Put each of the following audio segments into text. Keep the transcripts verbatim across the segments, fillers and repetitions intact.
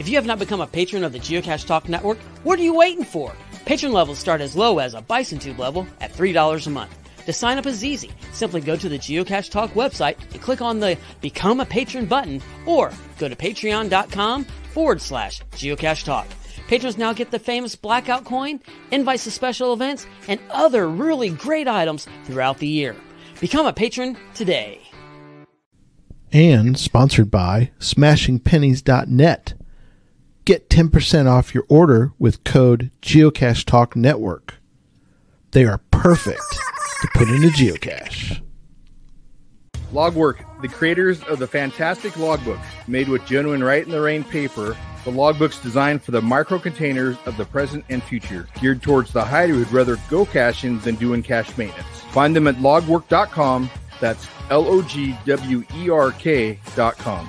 If you have not become a patron of the Geocache Talk Network, what are you waiting for? Patron levels start as low as a bison tube level at three dollars a month. To sign up is easy. Simply go to the Geocache Talk website and click on the Become a Patron button, or go to patreon.com forward slash Geocache Talk. Patrons now get the famous blackout coin, invites to special events, and other really great items throughout the year. Become a patron today. And sponsored by smashing pennies dot net. Get ten percent off your order with code Geocache Talk Network. They are perfect to put in a geocache. LogWerk, the creators of the fantastic logbook, made with genuine right-in-the-rain paper. The logbook's designed for the micro containers of the present and future, geared towards the hider who'd rather go caching than doing cache maintenance. Find them at log werk dot com. That's L O G W E R K dot com.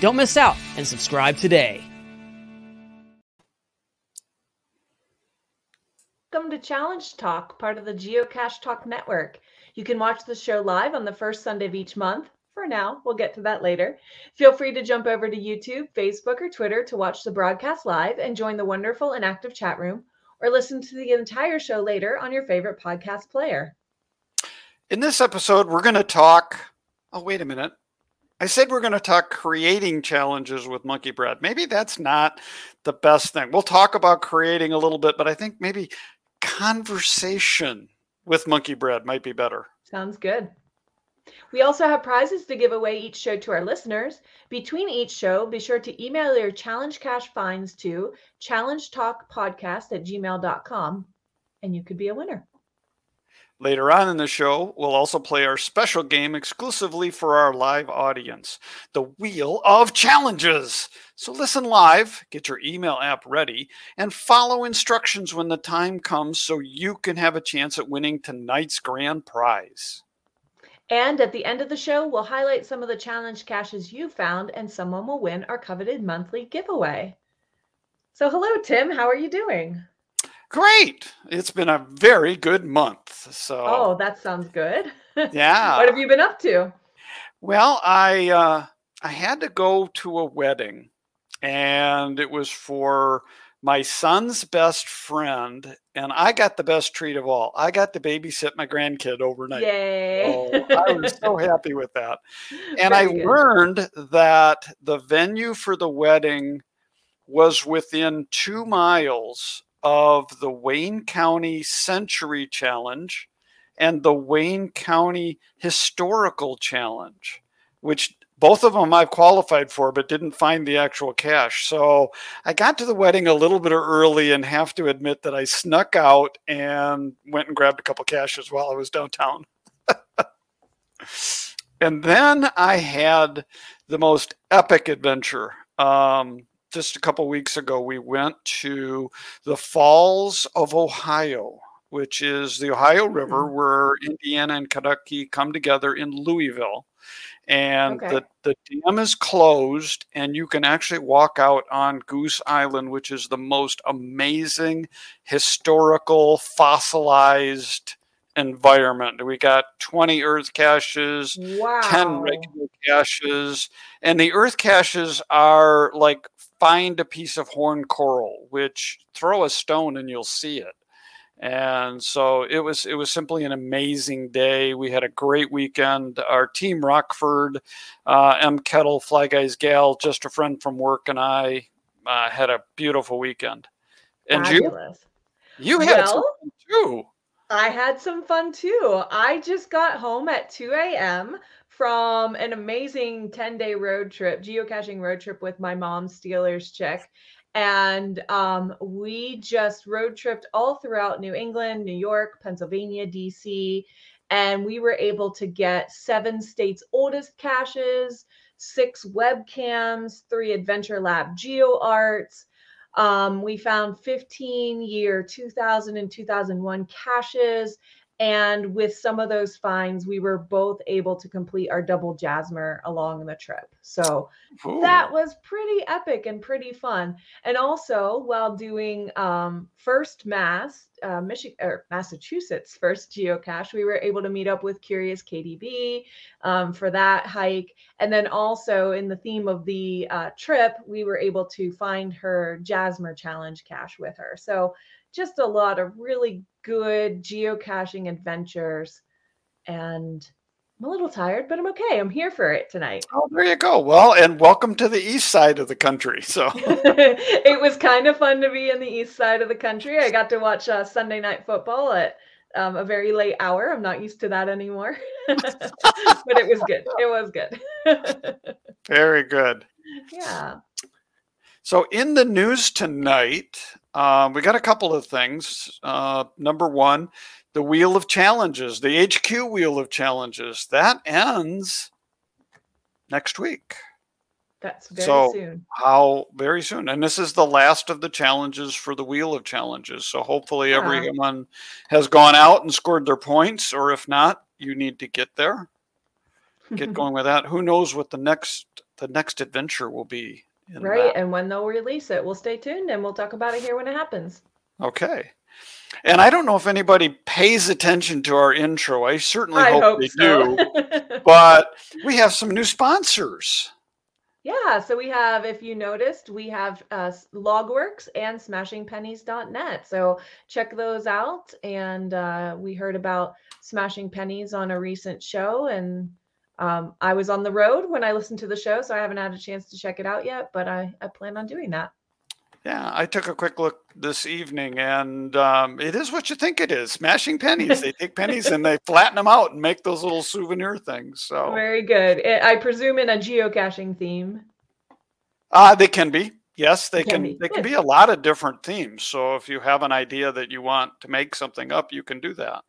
Don't miss out and subscribe today. Welcome to Challenge Talk, part of the Geocache Talk Network. You can watch the show live on the first Sunday of each month. For now, we'll get to that later. Feel free to jump over to YouTube, Facebook, or Twitter to watch the broadcast live and join the wonderful and active chat room, or listen to the entire show later on your favorite podcast player. In this episode, we're going to talk... Oh, wait a minute. I said we're going to talk creating challenges with Monkey Brad. Maybe that's not the best thing. We'll talk about creating a little bit, but I think maybe conversation with Monkey Brad might be better. Sounds good. We also have prizes to give away each show to our listeners. Between each show, be sure to email your challenge cache finds to challenge talk podcast at gmail dot com, and you could be a winner. Later on in the show, we'll also play our special game exclusively for our live audience, the Wheel of Challenges. So listen live, get your email app ready, and follow instructions when the time comes so you can have a chance at winning tonight's grand prize. And at the end of the show, we'll highlight some of the challenge caches you found, and someone will win our coveted monthly giveaway. So hello, Tim. How are you doing? Great. It's been a very good month. So. Oh, that sounds good. Yeah. What have you been up to? Well, I uh, I had to go to a wedding, and it was for my son's best friend, and I got the best treat of all. I got to babysit my grandkid overnight. Yay. So I was so happy with that. And very I good. learned that the venue for the wedding was within two miles of the Wayne County Century Challenge and the Wayne County Historical Challenge, which both of them I've qualified for, but didn't find the actual cache. So I got to the wedding a little bit early and have to admit that I snuck out and went and grabbed a couple caches while I was downtown. And then I had the most epic adventure. Um, Just a couple weeks ago, we went to the Falls of Ohio, which is the Ohio River where Indiana and Kentucky come together in Louisville. And okay. the, the dam is closed, and you can actually walk out on Goose Island, which is the most amazing, historical, fossilized environment. We got twenty earth caches, wow. ten regular caches, and the earth caches are like, find a piece of horn coral, which throw a stone and you'll see it. And so it was it was simply an amazing day. We had a great weekend. Our team Rockford, uh, M. Kettle, Fly Guys Gal, Just a Friend from Work, and I uh, had a beautiful weekend. And fabulous. you, you had well, some too. I had some fun too. I just got home at two a.m., from an amazing ten-day road trip, geocaching road trip with my mom, Steelers Chick. And um, we just road tripped all throughout New England, New York, Pennsylvania, D C, and we were able to get seven states' oldest caches, six webcams, three Adventure Lab geo arts. Um, we found fifteen year two thousand and two thousand one caches. And with some of those finds, we were both able to complete our double Jasmer along the trip. So Ooh. That was pretty epic and pretty fun. And also, while doing um, first Mass, uh, Michi- or Massachusetts first geocache, we were able to meet up with Curious Katie B um, for that hike. And then also in the theme of the uh, trip, we were able to find her Jasmer Challenge cache with her. So just a lot of really good geocaching adventures, and I'm a little tired, but I'm okay. I'm here for it tonight. Oh, there you go. Well, and welcome to the east side of the country. So it was kind of fun to be in the east side of the country. I got to watch uh, Sunday night football at um, a very late hour. I'm not used to that anymore, but it was good. It was good. Very good. Yeah. So in the news tonight, Um, we got a couple of things. Uh, number one, the Wheel of Challenges, the H Q Wheel of Challenges, that ends next week. That's very so soon. How very soon. And this is the last of the challenges for the Wheel of Challenges. So hopefully yeah. everyone has gone out and scored their points, or if not, you need to get there. Get going with that. Who knows what the next the next adventure will be. Right. That. And when they'll release it, we'll stay tuned and we'll talk about it here when it happens. Okay. And I don't know if anybody pays attention to our intro. I certainly I hope, hope they so. do. But we have some new sponsors. Yeah. So we have, if you noticed, we have uh, LogWerks and Smashing Pennies dot net. So check those out. And uh, we heard about Smashing Pennies on a recent show, and Um, I was on the road when I listened to the show, so I haven't had a chance to check it out yet, but I, I plan on doing that. Yeah, I took a quick look this evening, and um, it is what you think it is. Smashing Pennies. They take pennies and they flatten them out and make those little souvenir things. So very good. It, I presume in a geocaching theme. Uh, they can be. Yes, they can. Can they can be a lot of different themes. So if you have an idea that you want to make something up, you can do that.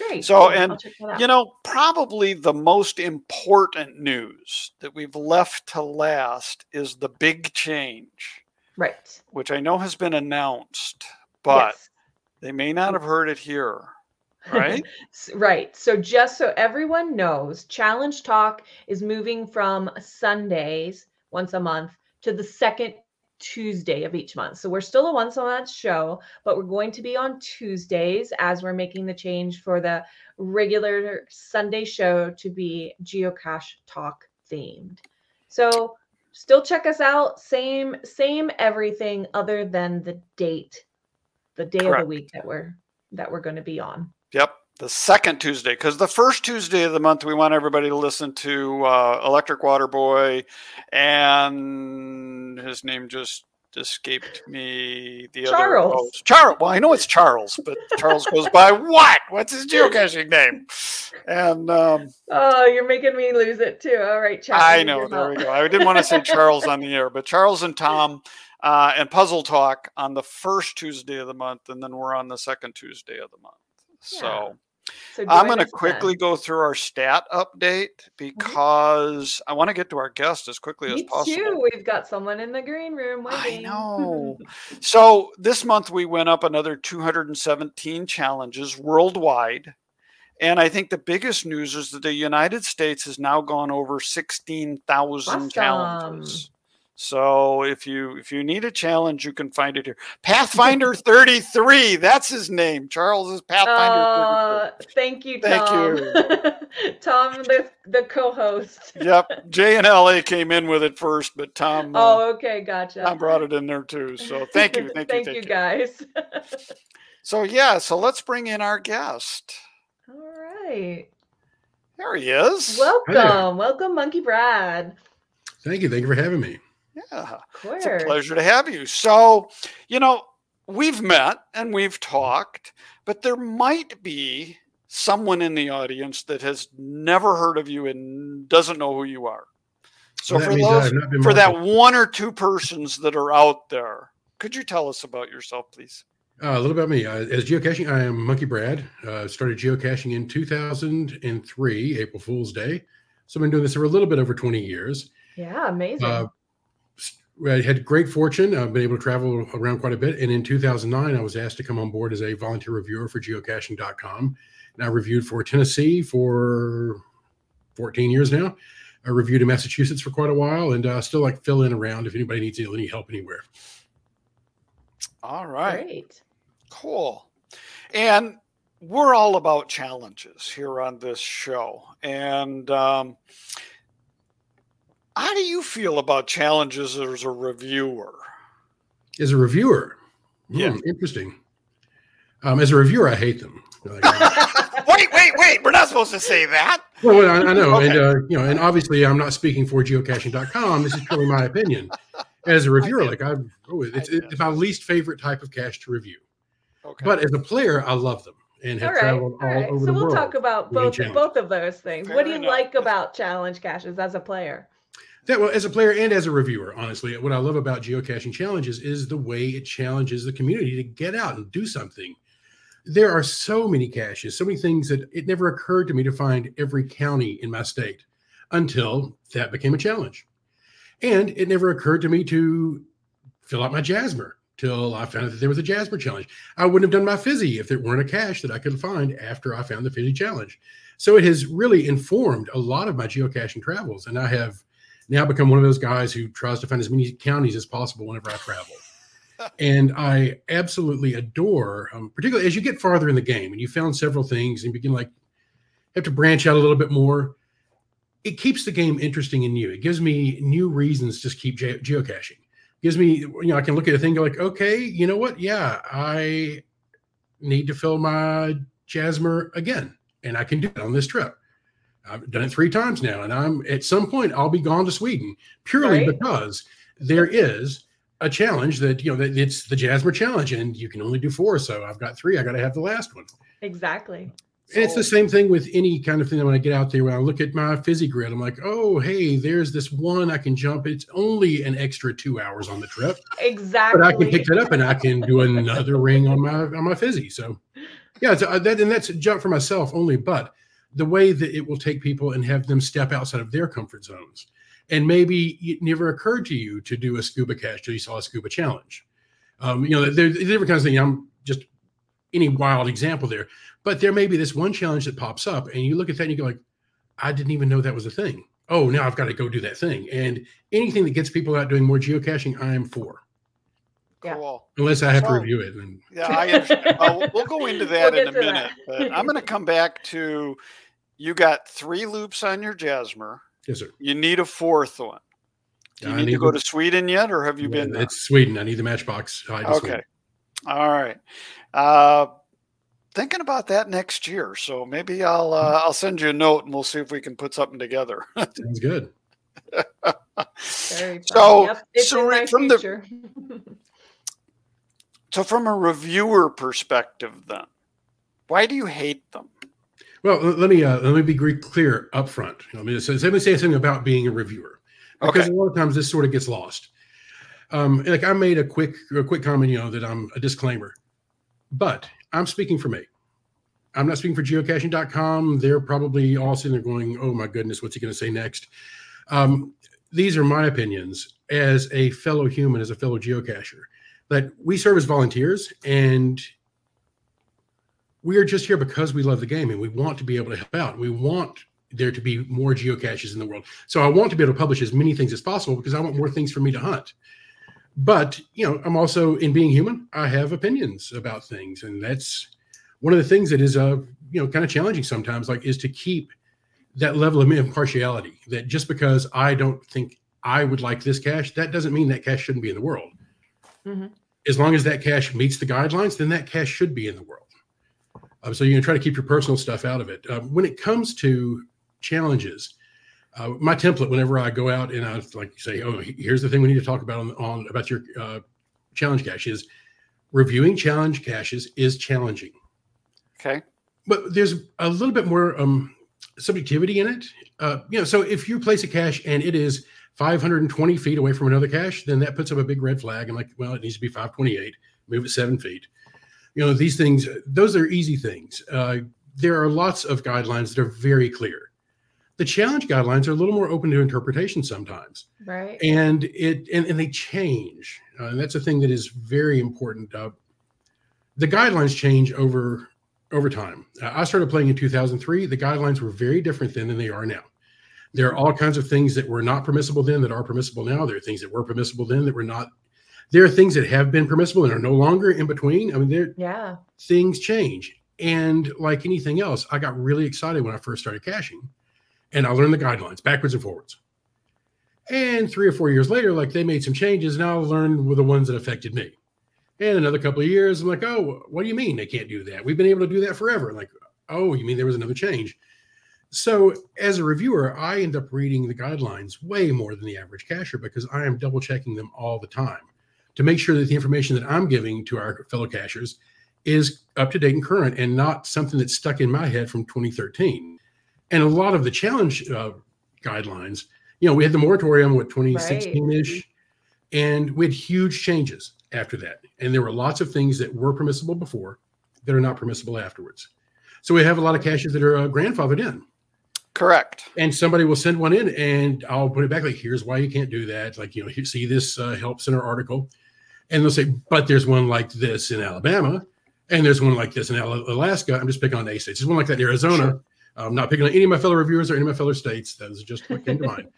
Great. So, and, you know, probably the most important news that we've left to last is the big change. Right. Which I know has been announced, but yes. they may not have heard it here. Right? Right. So just so everyone knows, Challenge Talk is moving from Sundays once a month to the second Tuesday of each month. So we're still a once a month show, but we're going to be on Tuesdays as we're making the change for the regular Sunday show to be Geocache Talk themed. So still check us out. Same, same everything other than the date, the day Correct. Of the week that we're that we're going to be on. Yep. The second Tuesday, because the first Tuesday of the month, we want everybody to listen to uh, Electric Water Boy, and his name just escaped me. The Charles. Other host. Charles. Well, I know it's Charles, but Charles goes by what? What's his geocaching name? And um, oh, you're making me lose it too. All right, Charles. I know. There we go. I didn't want to say Charles on the air, but Charles and Tom. Uh, and Puzzle Talk on the first Tuesday of the month, and then we're on the second Tuesday of the month. Yeah. So, so I'm going to quickly go through our stat update because mm-hmm. I want to get to our guest as quickly Me as possible. Too. We've got someone in the green room waiting. I know. So this month we went up another two hundred seventeen challenges worldwide. And I think the biggest news is that the United States has now gone over sixteen thousand awesome. Challenges. So if you if you need a challenge, you can find it here. Pathfinder thirty-three, that's his name. Charles is Pathfinder thirty-three. Uh, thank you, Tom. Thank you. Tom, the, the co-host. Yep. Jay and L A came in with it first, but Tom. Oh, okay, gotcha. Tom brought it in there too. So thank you. Thank, thank you, thank you guys. So yeah, so let's bring in our guest. All right. There he is. Welcome, hey. Welcome, Monkey Brad. Thank you. Thank you for having me. Yeah, it's a pleasure to have you. So, you know, we've met and we've talked, but there might be someone in the audience that has never heard of you and doesn't know who you are. So well, for those, for that one or two persons that are out there, could you tell us about yourself, please? Uh, a little about me. Uh, as geocaching, I am Monkey Brad. Uh, started geocaching in two thousand three, April Fool's Day. So I've been doing this for a little bit over twenty years. Yeah, amazing. Uh, I had great fortune. I've been able to travel around quite a bit. And in two thousand nine, I was asked to come on board as a volunteer reviewer for geocaching dot com. And I reviewed for Tennessee for fourteen years now. I reviewed in Massachusetts for quite a while, and uh, still like fill in around if anybody needs any help anywhere. All right. Great. Cool. And we're all about challenges here on this show. And um, how do you feel about challenges as a reviewer? As a reviewer? Yeah. Mm, interesting. Um, as a reviewer, I hate them. Like, wait, wait, wait. We're not supposed to say that. Well, well I, I know. Okay. And, uh, you know, and obviously I'm not speaking for geocaching dot com. This is purely my opinion. As a reviewer, I like I'm, oh, it's, I it's my least favorite type of cache to review. Okay. But as a player, I love them and have all right, traveled all, all right. over so the we'll world. So we'll talk about both both of those things. Fair what do you enough. Like about challenge caches as a player? That well, as a player and as a reviewer, honestly, what I love about geocaching challenges is the way it challenges the community to get out and do something. There are so many caches, so many things that it never occurred to me to find every county in my state until that became a challenge. And it never occurred to me to fill out my Jasmer till I found out that there was a Jasper challenge. I wouldn't have done my Fizzy if there weren't a cache that I could find after I found the Fizzy challenge. So it has really informed a lot of my geocaching travels. And I have now become one of those guys who tries to find as many counties as possible whenever I travel. And I absolutely adore, um, particularly as you get farther in the game and you found several things and begin like, have to branch out a little bit more. It keeps the game interesting and new. It gives me new reasons to keep ge- geocaching. It gives me, you know, I can look at a thing and go like, okay, you know what? Yeah, I need to fill my Jasmer again. And I can do it on this trip. I've done it three times now. And I'm at some point, I'll be gone to Sweden purely right. because there is a challenge that, you know, that it's the Jasmer challenge and you can only do four. So I've got three. I got to have the last one. Exactly. And it's the same thing with any kind of thing that when I get out there, when I look at my fizzy grid, I'm like, oh, hey, there's this one I can jump. It's only an extra two hours on the trip. Exactly. But I can pick that up and I can do another ring on my on my fizzy. So, yeah, it's a, that, and that's a jump for myself only. But the way that it will take people and have them step outside of their comfort zones. And maybe it never occurred to you to do a scuba cache till you saw a scuba challenge. Um, you know, there's different kinds of things. I'm just any wild example there. But there may be this one challenge that pops up and you look at that and you go like, I didn't even know that was a thing. Oh, now I've got to go do that thing. And anything that gets people out doing more geocaching, I am for. Cool. Unless I have so, to review it. Then. Yeah, I understand. uh, we'll go into that we'll in a minute. But I'm going to come back to, you got three loops on your Jasmer. Yes, sir. You need a fourth one. Do you need, need to go to Sweden yet, or have you yeah, been there? It's Sweden. I need the matchbox. I okay. Sweden. All right. Uh, thinking about that next year, so maybe I'll uh, I'll send you a note and we'll see if we can put something together. Sounds good. Very so, yep. so from future. the so from a reviewer perspective, then, why do you hate them? Well, let me uh, let me be clear up front. Let me say something about being a reviewer, because okay. a lot of times this sort of gets lost. Um, like I made a quick a quick comment, you know, that I'm a disclaimer. But I'm speaking for me. I'm not speaking for geocaching dot com. They're probably all sitting there going, oh, my goodness, what's he going to say next? Um, these are my opinions as a fellow human, as a fellow geocacher, that we serve as volunteers. And we are just here because we love the game and we want to be able to help out. We want there to be more geocaches in the world. So I want to be able to publish as many things as possible because I want more things for me to hunt. But, you know, I'm also, in being human, I have opinions about things. And that's one of the things that is, uh, you know, kind of challenging sometimes, like, is to keep that level of impartiality, that just because I don't think I would like this cache, that doesn't mean that cache shouldn't be in the world. Mm-hmm. As long as that cache meets the guidelines, then that cache should be in the world. Um, so you're going to try to keep your personal stuff out of it. Um, when it comes to challenges, Uh, my template, whenever I go out and I like say, oh, here's the thing we need to talk about on, on about your uh, challenge cache is reviewing challenge caches is challenging. Okay. But there's a little bit more um, subjectivity in it. Uh, you know, so if you place a cache and it is five hundred twenty feet away from another cache, then that puts up a big red flag. I'm like, well, it needs to be five twenty-eight, move it seven feet. You know, these things, those are easy things. Uh, there are lots of guidelines that are very clear. the challenge guidelines are a little more open to interpretation sometimes. Right. And it and, and they change. Uh, and that's a thing that is very important. Uh, the guidelines change over over time. Uh, I started playing in two thousand three. The guidelines were very different then than they are now. There are all kinds of things that were not permissible then that are permissible now. There are things that were permissible then that were not. There are things that have been permissible and are no longer in between. I mean, there yeah. things change. And like anything else, I got really excited when I first started caching. And I learned the guidelines backwards and forwards. And three or four years later, like they made some changes, and I learned the ones that affected me. And another couple of years, I'm like, oh, what do you mean they can't do that? We've been able to do that forever. Like, oh, you mean there was another change? So as a reviewer, I end up reading the guidelines way more than the average cacher because I am double checking them all the time to make sure that the information that I'm giving to our fellow cachers is up to date and current and not something that's stuck in my head from twenty thirteen. And a lot of the challenge uh, guidelines, you know, we had the moratorium with twenty sixteen-ish, right. And we had huge changes after that. And there were lots of things that were permissible before that are not permissible afterwards. So we have a lot of caches that are uh, grandfathered in. Correct. And somebody will send one in and I'll put it back like, here's why you can't do that. Like, you know, you see this uh, Help Center article and they'll say, but there's one like this in Alabama and there's one like this in Alaska. I'm just picking on A-States. There's one like that in Arizona. Sure. I'm not picking on any of my fellow reviewers or any of my fellow states. Those are just what came to mind.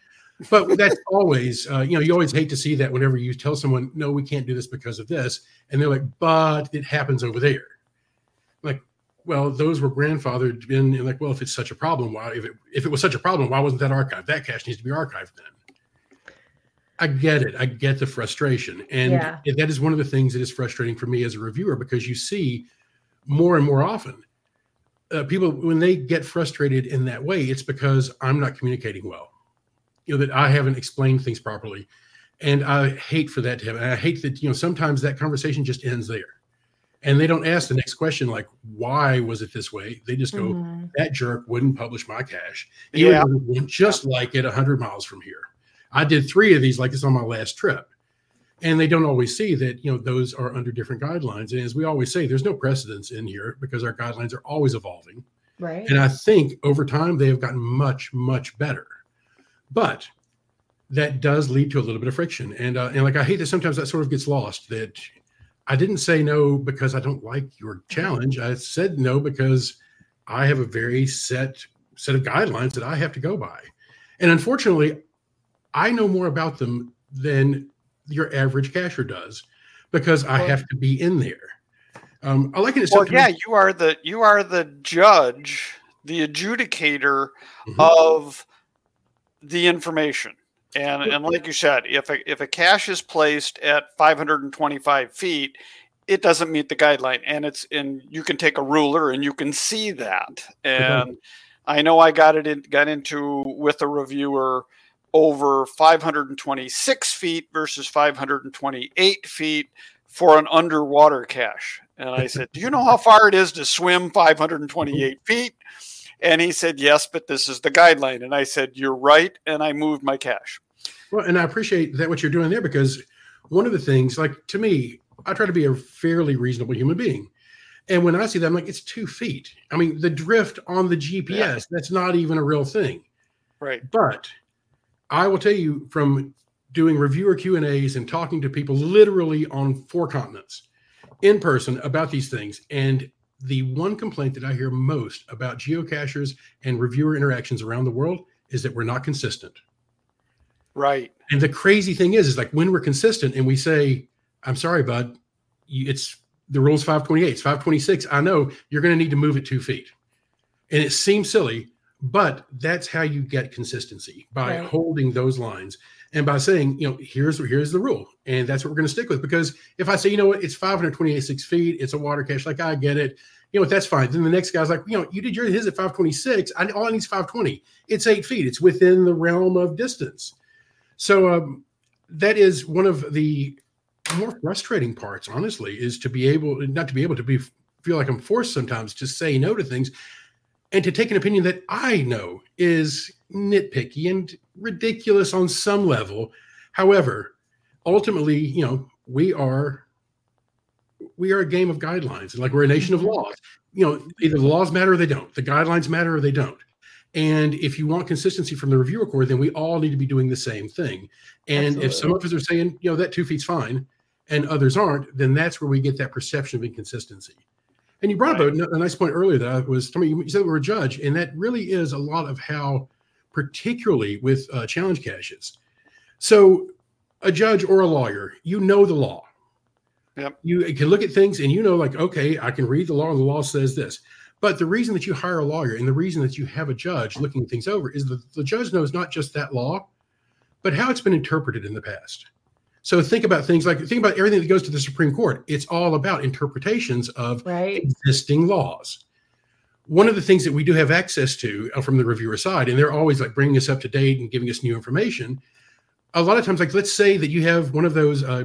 But that's always, uh, you know, you always hate to see that whenever you tell someone, no, we can't do this because of this. And they're like, but it happens over there. I'm like, well, those were grandfathered in. And like, well, if it's such a problem, why, if it, if it was such a problem, why wasn't that archived? That cache needs to be archived then. I get it. I get the frustration. And yeah. that is one of the things that is frustrating for me as a reviewer, because you see more and more often Uh, people, when they get frustrated in that way, it's because I'm not communicating well, you know, that I haven't explained things properly. And I hate for that to happen. I hate that, you know, sometimes that conversation just ends there and they don't ask the next question. Like, why was it this way? They just go, mm-hmm. that jerk wouldn't publish my cache. Yeah. Just like it a hundred miles from here. I did three of these like this on my last trip. And they don't always see that, you know, those are under different guidelines. And as we always say, there's no precedence in here because our guidelines are always evolving. Right. And I think over time, they have gotten much, much better. But that does lead to a little bit of friction. And, uh, and like, I hate that sometimes that sort of gets lost, that I didn't say no because I don't like your challenge. I said no because I have a very set set of guidelines that I have to go by. And unfortunately, I know more about them than your average cacher does because I have to be in there. Um, I like it. Well, yeah, me. you are the, you are the judge, the adjudicator mm-hmm. of the information. And, and like you said, if a, if a cache is placed at five hundred twenty-five feet, it doesn't meet the guideline and it's in, you can take a ruler and you can see that. And mm-hmm. I know I got it in, got into with a reviewer over five hundred twenty-six feet versus five hundred twenty-eight feet for an underwater cache. And I said, do you know how far it is to swim five hundred twenty-eight feet? And he said, yes, but this is the guideline. And I said, you're right. And I moved my cache. Well, and I appreciate that what you're doing there, because one of the things, like to me, I try to be a fairly reasonable human being. And when I see that, I'm like, it's two feet. I mean, the drift on the G P S, yeah. that's not even a real thing. Right. But I will tell you from doing reviewer Q and A's and talking to people literally on four continents in person about these things. And the one complaint that I hear most about geocachers and reviewer interactions around the world is that we're not consistent. Right. And the crazy thing is, is like when we're consistent and we say, I'm sorry, bud, it's the rule's five twenty-eight, it's five twenty-six. I know you're going to need to move it two feet. And it seems silly, but that's how you get consistency, by right. holding those lines and by saying, you know, here's here's the rule. And that's what we're going to stick with. Because if I say, you know what, it's five hundred twenty-six feet, it's a water cache, like I get it. You know what, that's fine. Then the next guy's like, you know, you did your his at five twenty-six. I, all I need is five twenty. It's eight feet. It's within the realm of distance. So um, that is one of the more frustrating parts, honestly, is to be able, not to be able to be feel like I'm forced sometimes to say no to things. And to take an opinion that I know is nitpicky and ridiculous on some level. However, ultimately, you know, we are we are a game of guidelines. Like, we're a nation of laws. You know, either the laws matter or they don't. The guidelines matter or they don't. And if you want consistency from the reviewer corps, then we all need to be doing the same thing. And Absolutely. If some of us are saying, you know, that two feet's fine and others aren't, then that's where we get that perception of inconsistency. And you brought right. up a, a nice point earlier that I was, I mean, you said we were a judge, and that really is a lot of how, particularly with uh, challenge caches. So a judge or a lawyer, you know the law. Yep. You can look at things and you know, like, okay, I can read the law and the law says this. But the reason that you hire a lawyer and the reason that you have a judge looking things over is that the judge knows not just that law, but how it's been interpreted in the past. So think about things like, think about everything that goes to the Supreme Court. It's all about interpretations of right. existing laws. One of the things that we do have access to from the reviewer side, and they're always like bringing us up to date and giving us new information. A lot of times, like, let's say that you have one of those, uh,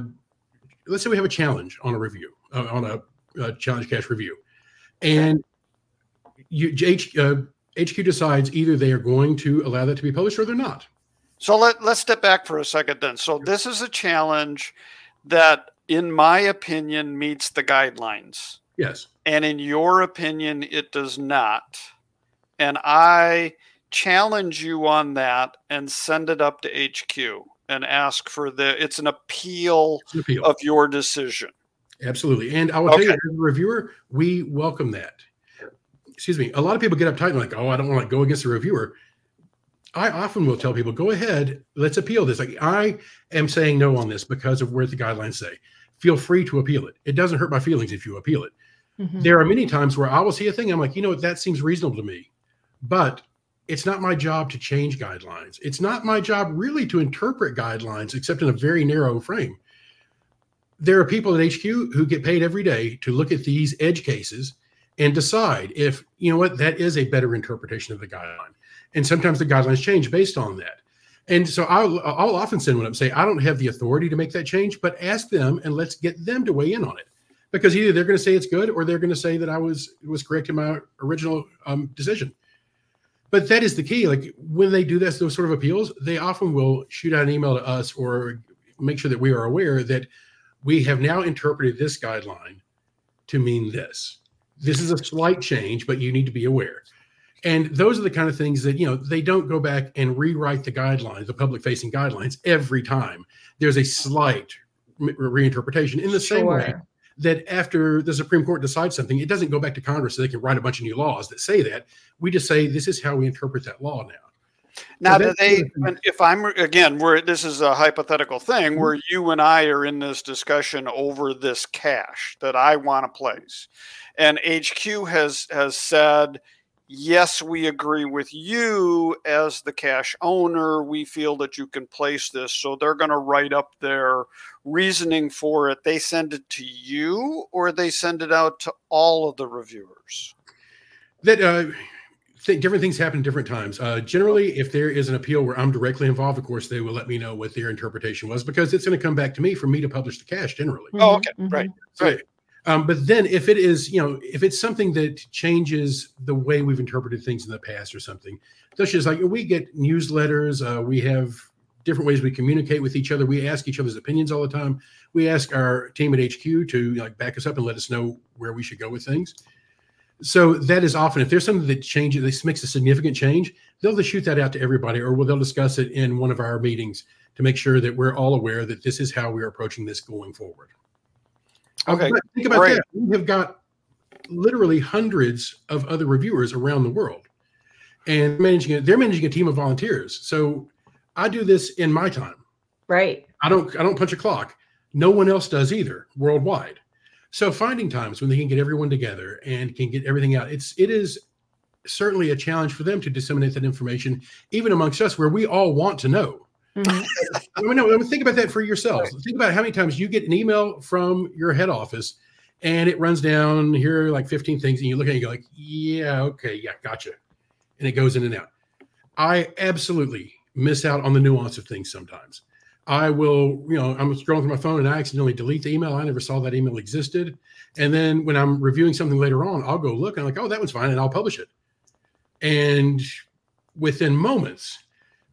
let's say we have a challenge on a review, uh, on a uh, challenge cache review. And you, H, uh, H Q decides either they are going to allow that to be published or they're not. So let, let's step back for a second then. So this is a challenge that, in my opinion, meets the guidelines. Yes. And in your opinion, it does not. And I challenge you on that and send it up to H Q. And ask for the, it's an appeal, it's an appeal of your decision. Absolutely. And I will okay. tell you, as a reviewer, we welcome that. Excuse me. A lot of people get uptight and like, oh, I don't want to go against the reviewer. I often will tell people, go ahead, let's appeal this. Like, I am saying no on this because of where the guidelines say. Feel free to appeal it. It doesn't hurt my feelings if you appeal it. Mm-hmm. There are many times where I will see a thing. I'm like, you know what? That seems reasonable to me. But it's not my job to change guidelines. It's not my job really to interpret guidelines, except in a very narrow frame. There are people at H Q who get paid every day to look at these edge cases and decide if, you know what, that is a better interpretation of the guideline. And sometimes the guidelines change based on that. And so I'll, I'll often send one up and say, I don't have the authority to make that change, but ask them and let's get them to weigh in on it. Because either they're going to say it's good or they're going to say that I was was correct in my original um, decision. But that is the key. Like, when they do this, those sort of appeals, they often will shoot out an email to us or make sure that we are aware that we have now interpreted this guideline to mean this. This is a slight change, but you need to be aware. And those are the kind of things that, you know, they don't go back and rewrite the guidelines, the public-facing guidelines, every time. There's a slight reinterpretation in the same sure. way that after the Supreme Court decides something, it doesn't go back to Congress so they can write a bunch of new laws that say that. We just say, this is how we interpret that law now. Now, so do they, if I'm, again, we're, this is a hypothetical thing mm-hmm. where you and I are in this discussion over this cache that I want to place. And H Q has has said, yes, we agree with you as the cache owner. We feel that you can place this. So they're going to write up their reasoning for it. They send it to you or they send it out to all of the reviewers? That uh, th- different things happen at different times. Uh, generally, if there is an appeal where I'm directly involved, of course, they will let me know what their interpretation was because it's going to come back to me for me to publish the cache generally. Mm-hmm. Oh, okay. Mm-hmm. Right. Right. Um, but then if it is, you know, if it's something that changes the way we've interpreted things in the past or something, that's just like we get newsletters. Uh, we have different ways we communicate with each other. We ask each other's opinions all the time. We ask our team at H Q to, you know, like, back us up and let us know where we should go with things. So that is often, if there's something that changes, that makes a significant change, they'll just shoot that out to everybody or they'll discuss it in one of our meetings to make sure that we're all aware that this is how we're approaching this going forward. Okay, think about Great. that. We have got literally hundreds of other reviewers around the world, and managing it. They're managing a team of volunteers. So I do this in my time. Right. I don't. I don't punch a clock. No one else does either worldwide. So finding times when they can get everyone together and can get everything out. It's. It is certainly a challenge for them to disseminate that information, even amongst us, where we all want to know. I mean, no, think about that for yourselves. Right. Think about how many times you get an email from your head office and it runs down here are like fifteen things and you look at it and you go like, yeah, okay, yeah, gotcha. And it goes in and out. I absolutely miss out on the nuance of things sometimes. I will, you know, I'm scrolling through my phone and I accidentally delete the email. I never saw that email existed. And then when I'm reviewing something later on, I'll go look and I'm like, oh, that one's fine and I'll publish it. And within moments,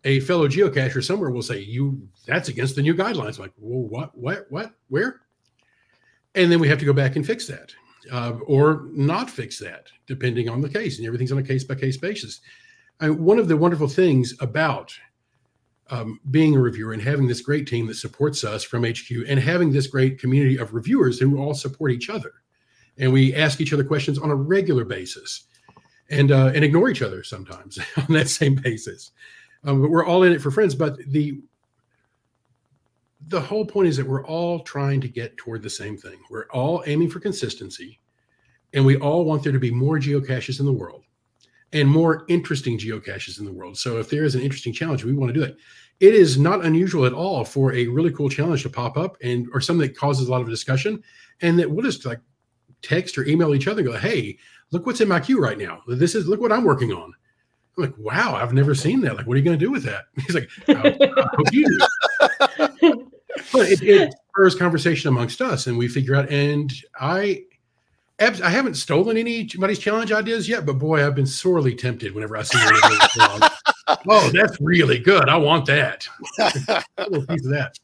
a fellow geocacher somewhere will say, "You, that's against the new guidelines." I'm like, well, what, what, what, where? And then we have to go back and fix that, uh, or not fix that, depending on the case. And everything's on a case by case basis. I, one of the wonderful things about um, being a reviewer and having this great team that supports us from H Q and having this great community of reviewers who all support each other. And we ask each other questions on a regular basis and uh, and ignore each other sometimes on that same basis. Um, but we're all in it for friends. But the the whole point is that we're all trying to get toward the same thing. We're all aiming for consistency, and we all want there to be more geocaches in the world and more interesting geocaches in the world. So if there is an interesting challenge, we want to do that. It is not unusual at all for a really cool challenge to pop up and or something that causes a lot of discussion, and that we'll just like text or email each other and go, hey, look what's in my queue right now. This is, look what I'm working on. I'm like, wow, I've never seen that. Like, what are you going to do with that? He's like, I, I hope you do. But it, it spurs conversation amongst us, and we figure out, and I I haven't stolen anybody's challenge ideas yet, but boy, I've been sorely tempted whenever I see one of those. Oh, that's really good. I want that. A little piece of that.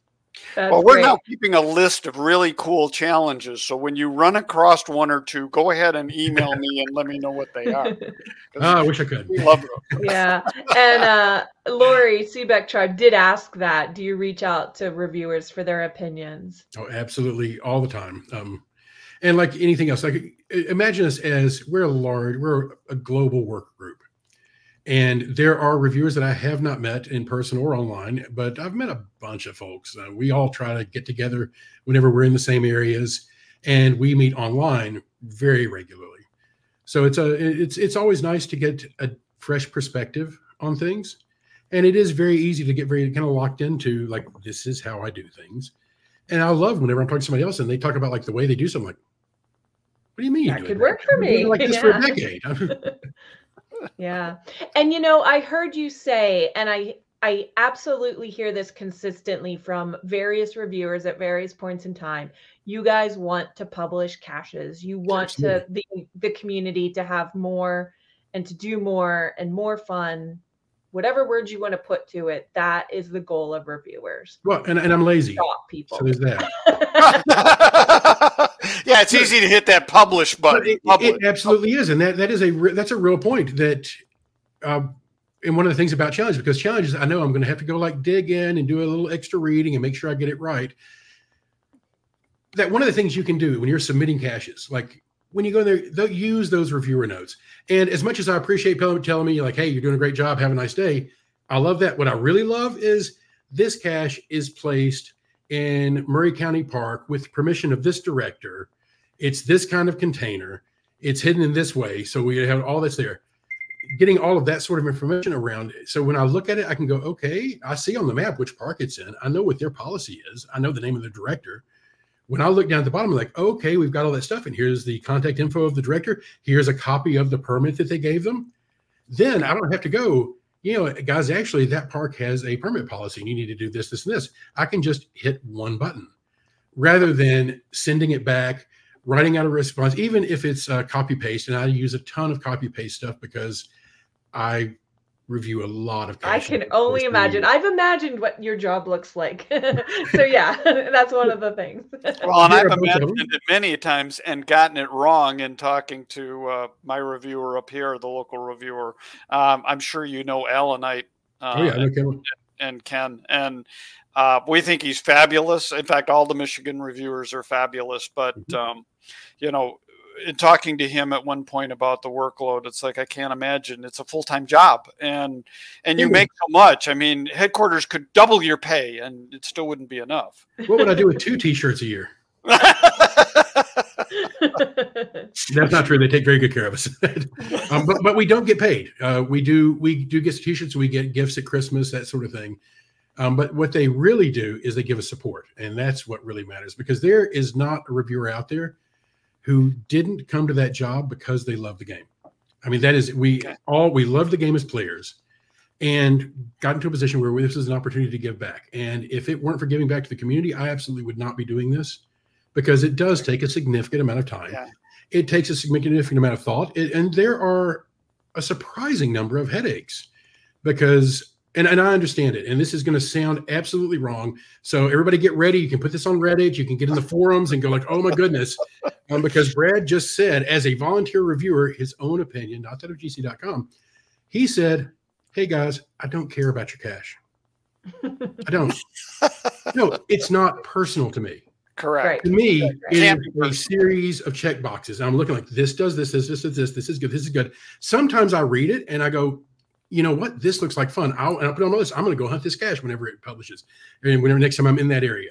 That's well, we're great. Now keeping a list of really cool challenges. So when you run across one or two, go ahead and email me and let me know what they are. Oh, I wish I could. We love them. Yeah. And uh, Lori Sebeck Tribe did ask that. Do you reach out to reviewers for their opinions? Oh, absolutely. All the time. Um, and like anything else, like imagine us as we're a large, we're a global work group. And there are reviewers that I have not met in person or online, but I've met a bunch of folks. Uh, we all try to get together whenever we're in the same areas, and we meet online very regularly. So it's a it's it's always nice to get a fresh perspective on things, and it is very easy to get very kind of locked into like, this is how I do things. And I love whenever I'm talking to somebody else and they talk about like the way they do something. Like, what do you mean? That could work for me. Like this yeah. for a decade. Yeah. And, you know, I heard you say, and I, I absolutely hear this consistently from various reviewers at various points in time. You guys want to publish caches. You want to the, the community to have more and to do more and more fun. Whatever words you want to put to it, that is the goal of reviewers. Well, and, and I'm lazy. Stop people. So there's that. Yeah, it's easy to hit that publish button. It, publish. it absolutely publish. is, and that that is a re- that's a real point. That, uh, and one of the things about challenges, because challenges, I know I'm going to have to go like dig in and do a little extra reading and make sure I get it right. That one of the things you can do when you're submitting caches, like when you go in there, they'll use those reviewer notes. And as much as I appreciate people telling me like, hey, you're doing a great job, have a nice day, I love that. What I really love is this cache is placed in Murray County Park with permission of this director. It's this kind of container. It's hidden in this way. So we have all that's there. Getting all of that sort of information around it. So when I look at it, I can go, okay, I see on the map which park it's in. I know what their policy is. I know the name of the director. When I look down at the bottom, I'm like, okay, we've got all that stuff. And here's the contact info of the director. Here's a copy of the permit that they gave them. Then I don't have to go, you know, guys, actually that park has a permit policy and you need to do this, this, and this. I can just hit one button rather than sending it back, writing out a response, even if it's uh, copy paste. And I use a ton of copy paste stuff because I review a lot of caches. I can only imagine. I've imagined what your job looks like. So yeah, that's one of the things. Well, and I've imagined it many times and gotten it wrong in talking to uh, my reviewer up here, the local reviewer. Um, I'm sure you know Alanite uh, oh, yeah, and, okay. and Ken. And uh, we think he's fabulous. In fact, all the Michigan reviewers are fabulous. But, mm-hmm. um, you know, in talking to him at one point about the workload, it's like, I can't imagine. It's a full-time job and, and you make so much. I mean, headquarters could double your pay and it still wouldn't be enough. What would I do with two t-shirts a year? That's not true. They take very good care of us, um, but, but we don't get paid. Uh, we do, we do get t-shirts. We get gifts at Christmas, that sort of thing. Um, but what they really do is they give us support, and that's what really matters, because there is not a reviewer out there who didn't come to that job because they love the game. I mean, that is, we okay. all, we love the game as players and got into a position where this is an opportunity to give back. And if it weren't for giving back to the community, I absolutely would not be doing this, because it does take a significant amount of time. Yeah. It takes a significant amount of thought. It, and there are a surprising number of headaches because, and, and I understand it, and this is going to sound absolutely wrong. So everybody get ready. You can put this on Reddit. You can get in the forums and go like, oh my goodness. Um, because Brad just said, as a volunteer reviewer, his own opinion, not that of G C dot com, he said, hey guys, I don't care about your cache. I don't. No, it's not personal to me. Correct. To me, right. It is a series of checkboxes. I'm looking like this does this, this, this, this, this is good, this is good. Sometimes I read it and I go, you know what? This looks like fun. I'll, and I'll put on my list. I'm going to go hunt this cache whenever it publishes and whenever next time I'm in that area.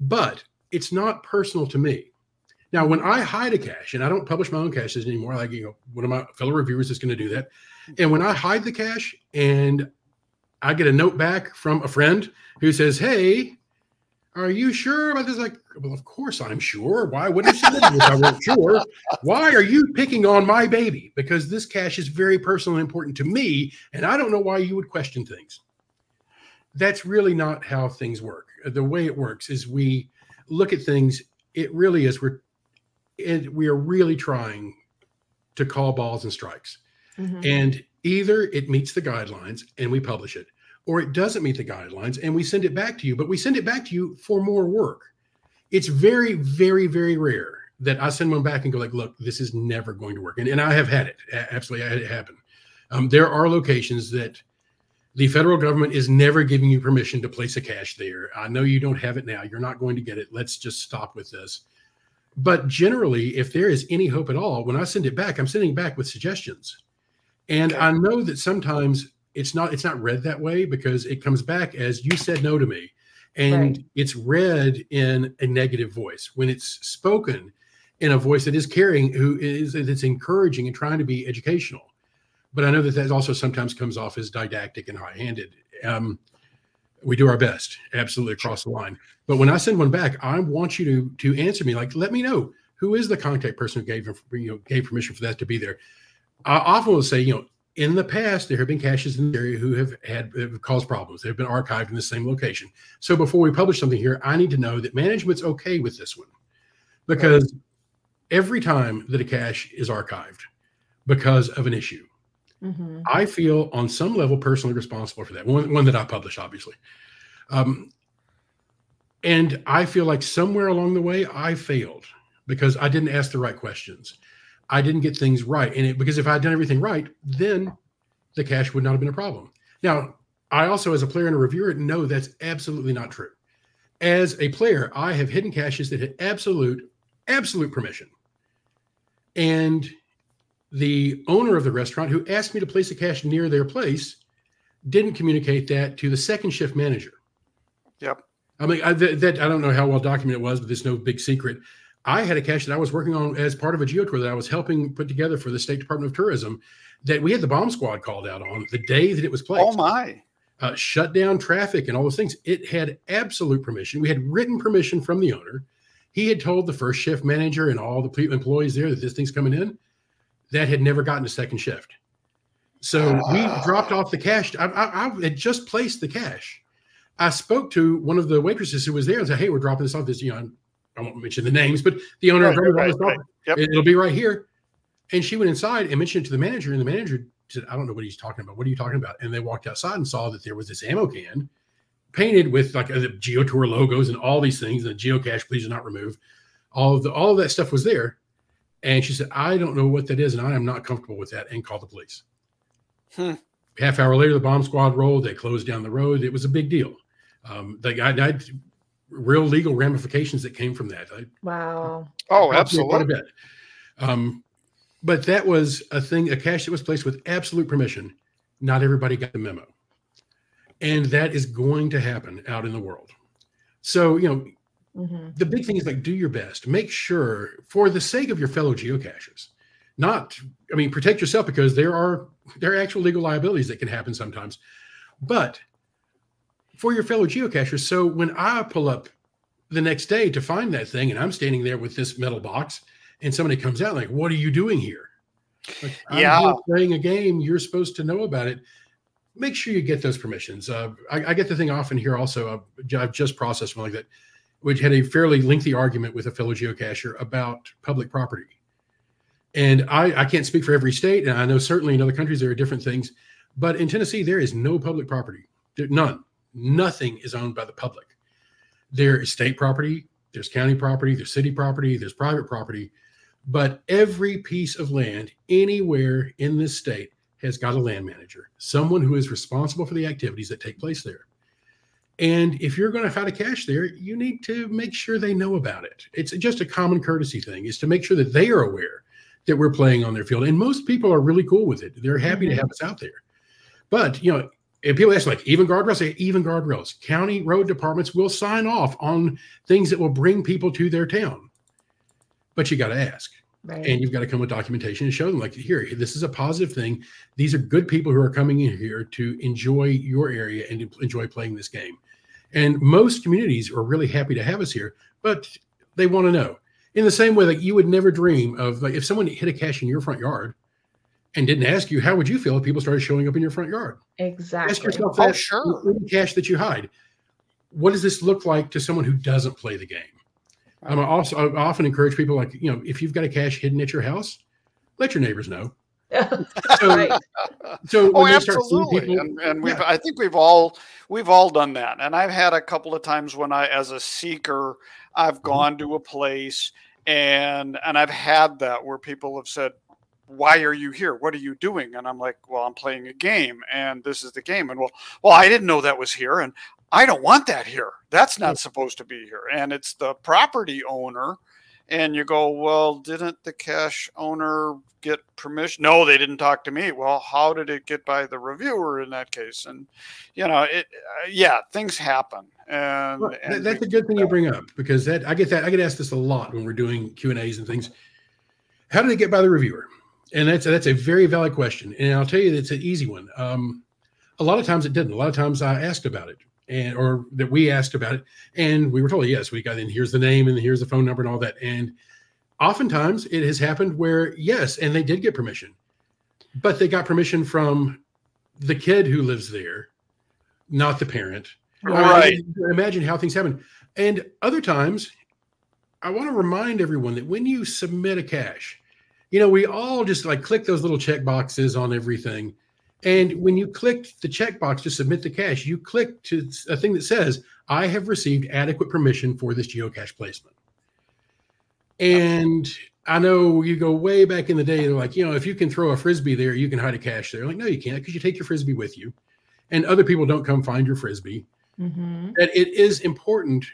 But it's not personal to me. Now, when I hide a cache, and I don't publish my own caches anymore, like, you know, one of my fellow reviewers is going to do that. And when I hide the cache and I get a note back from a friend who says, hey, are you sure about this? Like, well, of course I'm sure. Why wouldn't you say that if I weren't sure? Why are you picking on my baby? Because this cache is very personal and important to me, and I don't know why you would question things. That's really not how things work. The way it works is we look at things. It really is. We're and we are really trying to call balls and strikes. Mm-hmm. And either it meets the guidelines and we publish it, or it doesn't meet the guidelines and we send it back to you, but we send it back to you for more work. It's very, very, very rare that I send one back and go like, look, this is never going to work. And, and I have had it. Absolutely. I had it happen. Um, there are locations that the federal government is never giving you permission to place a cache there. I know you don't have it now. You're not going to get it. Let's just stop with this. But generally, if there is any hope at all, when I send it back, I'm sending it back with suggestions. And I know that sometimes it's not it's not read that way because it comes back as you said no to me. And right. It's read in a negative voice. When it's spoken in a voice that is caring, who is that's encouraging and trying to be educational. But I know that that also sometimes comes off as didactic and high-handed. Um, we do our best, absolutely across the line. But when I send one back, I want you to to answer me. Like, let me know who is the contact person who gave you know gave permission for that to be there. I often will say, you know, in the past, there have been caches in the area who have had have caused problems. They've been archived in the same location. So before we publish something here, I need to know that management's okay with this one, because right. every time that a cache is archived because of an issue, mm-hmm. I feel on some level personally responsible for that. One, one that I publish, obviously. Um, and I feel like somewhere along the way, I failed because I didn't ask the right questions. I didn't get things right. And it, because if I had done everything right, then the cache would not have been a problem. Now, I also, as a player and a reviewer, know that's absolutely not true. As a player, I have hidden caches that had absolute, absolute permission. And the owner of the restaurant who asked me to place a cache near their place didn't communicate that to the second shift manager. Yep. I mean, I, that, that, I don't know how well documented it was, but there's no big secret. I had a cache that I was working on as part of a geo tour that I was helping put together for the State Department of Tourism that we had the bomb squad called out on the day that it was placed. Oh, my. Uh, shut down traffic and all those things. It had absolute permission. We had written permission from the owner. He had told the first shift manager and all the employees there that this thing's coming in. That had never gotten a second shift. So oh. we dropped off the cache. I, I, I had just placed the cache. I spoke to one of the waitresses who was there and said, hey, we're dropping this off. This, you know, I won't mention the names, but the owner right, of right, right. Yep. It'll be right here. And she went inside and mentioned it to the manager, and the manager said, I don't know what he's talking about. What are you talking about? And they walked outside and saw that there was this ammo can painted with like the GeoTour logos and all these things, and the geocache, please do not remove. All of the, all of that stuff was there. And she said, I don't know what that is, and I am not comfortable with that, and called the police. Huh. Half hour later, the bomb squad rolled. They closed down the road. It was a big deal. Um, the guy died. Real legal ramifications that came from that. I, wow. I, oh, absolutely. Um, but that was a thing, a cache that was placed with absolute permission. Not everybody got the memo. And that is going to happen out in the world. So, you know, mm-hmm. the big thing is like, do your best. Make sure, for the sake of your fellow geocachers, not, I mean, protect yourself, because there are, there are actual legal liabilities that can happen sometimes. But for your fellow geocachers. So when I pull up the next day to find that thing and I'm standing there with this metal box and somebody comes out like, what are you doing here? Like, yeah. I'm here playing a game. You're supposed to know about it. Make sure you get those permissions. Uh, I, I get the thing often here also. I've, I've just processed one like that, which had a fairly lengthy argument with a fellow geocacher about public property. And I, I can't speak for every state. And I know certainly in other countries there are different things. But in Tennessee, there is no public property. There, none. Nothing is owned by the public. There is state property, there's county property, there's city property, there's private property, but every piece of land anywhere in this state has got a land manager, someone who is responsible for the activities that take place there. And if you're going to find a cache there, you need to make sure they know about it. It's just a common courtesy thing, is to make sure that they are aware that we're playing on their field. And most people are really cool with it. They're happy to have us out there. But, you know, and people ask, like, even guardrails? Say, even guardrails. County road departments will sign off on things that will bring people to their town. But you got to ask. Right. And you've got to come with documentation and show them, like, here, this is a positive thing. These are good people who are coming in here to enjoy your area and enjoy playing this game. And most communities are really happy to have us here, but they want to know. In the same way that, like, you would never dream of, like, if someone hit a cache in your front yard and didn't ask you, how would you feel if people started showing up in your front yard? Exactly. Ask yourself that. Oh, sure. Any cache that you hide, what does this look like to someone who doesn't play the game? I'm also, I often encourage people, like, you know, if you've got a cache hidden at your house, let your neighbors know. So, right. so oh, absolutely. People, and and yeah. we've, I think we've all, we've all done that. And I've had a couple of times when I, as a seeker, I've mm-hmm. gone to a place and, and I've had that where people have said, why are you here? What are you doing? And I'm like, well, I'm playing a game and this is the game. And well, well, I didn't know that was here. And I don't want that here. That's not supposed to be here. And it's the property owner. And you go, well, didn't the cache owner get permission? No, they didn't talk to me. Well, how did it get by the reviewer in that case? And, you know, it, uh, yeah, things happen. And, well, and that's we, a good thing uh, you bring up, because that I get that. I get asked this a lot when we're doing Q and A's and things. How did it get by the reviewer? And that's, that's a very valid question. And I'll tell you, it's an easy one. Um, a lot of times it didn't. A lot of times I asked about it. And or that we asked about it, and we were told, yes, we got in. Here's the name, and here's the phone number, and all that. And oftentimes it has happened where, yes, and they did get permission, but they got permission from the kid who lives there, not the parent. Right. I imagine how things happen. And other times, I want to remind everyone that when you submit a cache, you know, we all just like click those little check boxes on everything. And when you click the checkbox to submit the cache, you click to a thing that says, I have received adequate permission for this geocache placement. And I know you go way back in the day, they're like, you know, if you can throw a Frisbee there, you can hide a cache there. Like, no, you can't, because you take your Frisbee with you and other people don't come find your Frisbee. Mm-hmm. And it is important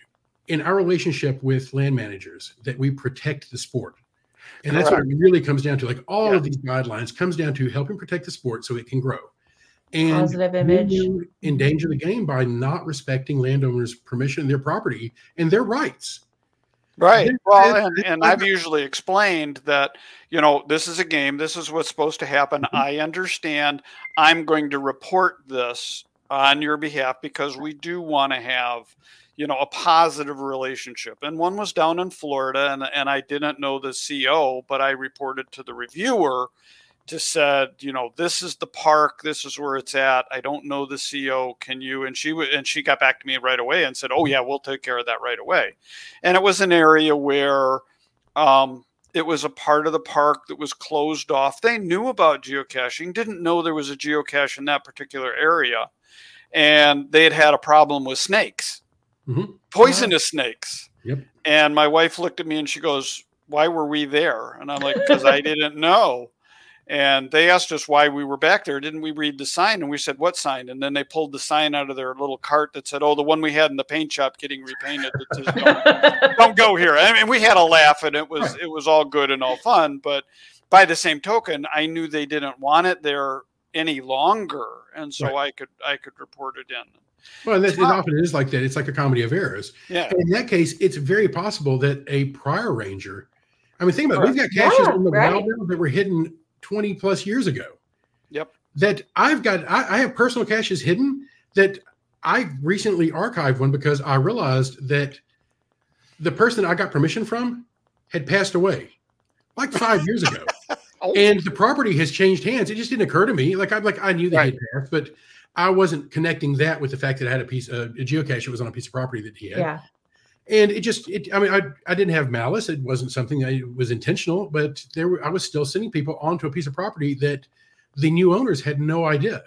in our relationship with land managers that we protect the sport. And that's Correct. What it really comes down to. Like all yeah. of these guidelines comes down to helping protect the sport so it can grow. And positive image. You endanger the game by not respecting landowners' permission, their property, and their rights. Right. They're, well, they're, and, they're, and I've usually explained that, you know, this is a game. This is what's supposed to happen. Mm-hmm. I understand. I'm going to report this on your behalf because we do want to have, you know, a positive relationship. And one was down in Florida, and, and I didn't know the C O, but I reported to the reviewer to said, you know, this is the park. This is where it's at. I don't know the C O. Can you? And she w- and she got back to me right away and said, oh, yeah, we'll take care of that right away. And it was an area where um, it was a part of the park that was closed off. They knew about geocaching, didn't know there was a geocache in that particular area. And they had had a problem with snakes. Mm-hmm. Poisonous wow. snakes. Yep. And my wife looked at me and she goes, why were we there? And I'm like, because I didn't know. And they asked us why we were back there. Didn't we read the sign? And we said, what sign? And then they pulled the sign out of their little cart that said, oh, the one we had in the paint shop getting repainted. That says, don't, don't go here. I mean, we had a laugh and it was, it was all good and all fun. But by the same token, I knew they didn't want it there any longer. And so right. I could, I could report it in. Well, it often is like that. It's like a comedy of errors. Yeah. And in that case, it's very possible that a prior ranger, I mean, think about it. We've got caches yeah, in the right. wild that were hidden twenty plus years ago. Yep. That I've got, I, I have personal caches hidden that I recently archived one because I realized that the person I got permission from had passed away like five years ago. Oh. And the property has changed hands. It just didn't occur to me. Like I like I knew they right. had passed, but I wasn't connecting that with the fact that I had a piece of a geocache that was on a piece of property that he had. Yeah. And it just, it, I mean, I, I didn't have malice. It wasn't something I was intentional, but there were, I was still sending people onto a piece of property that the new owners had no idea.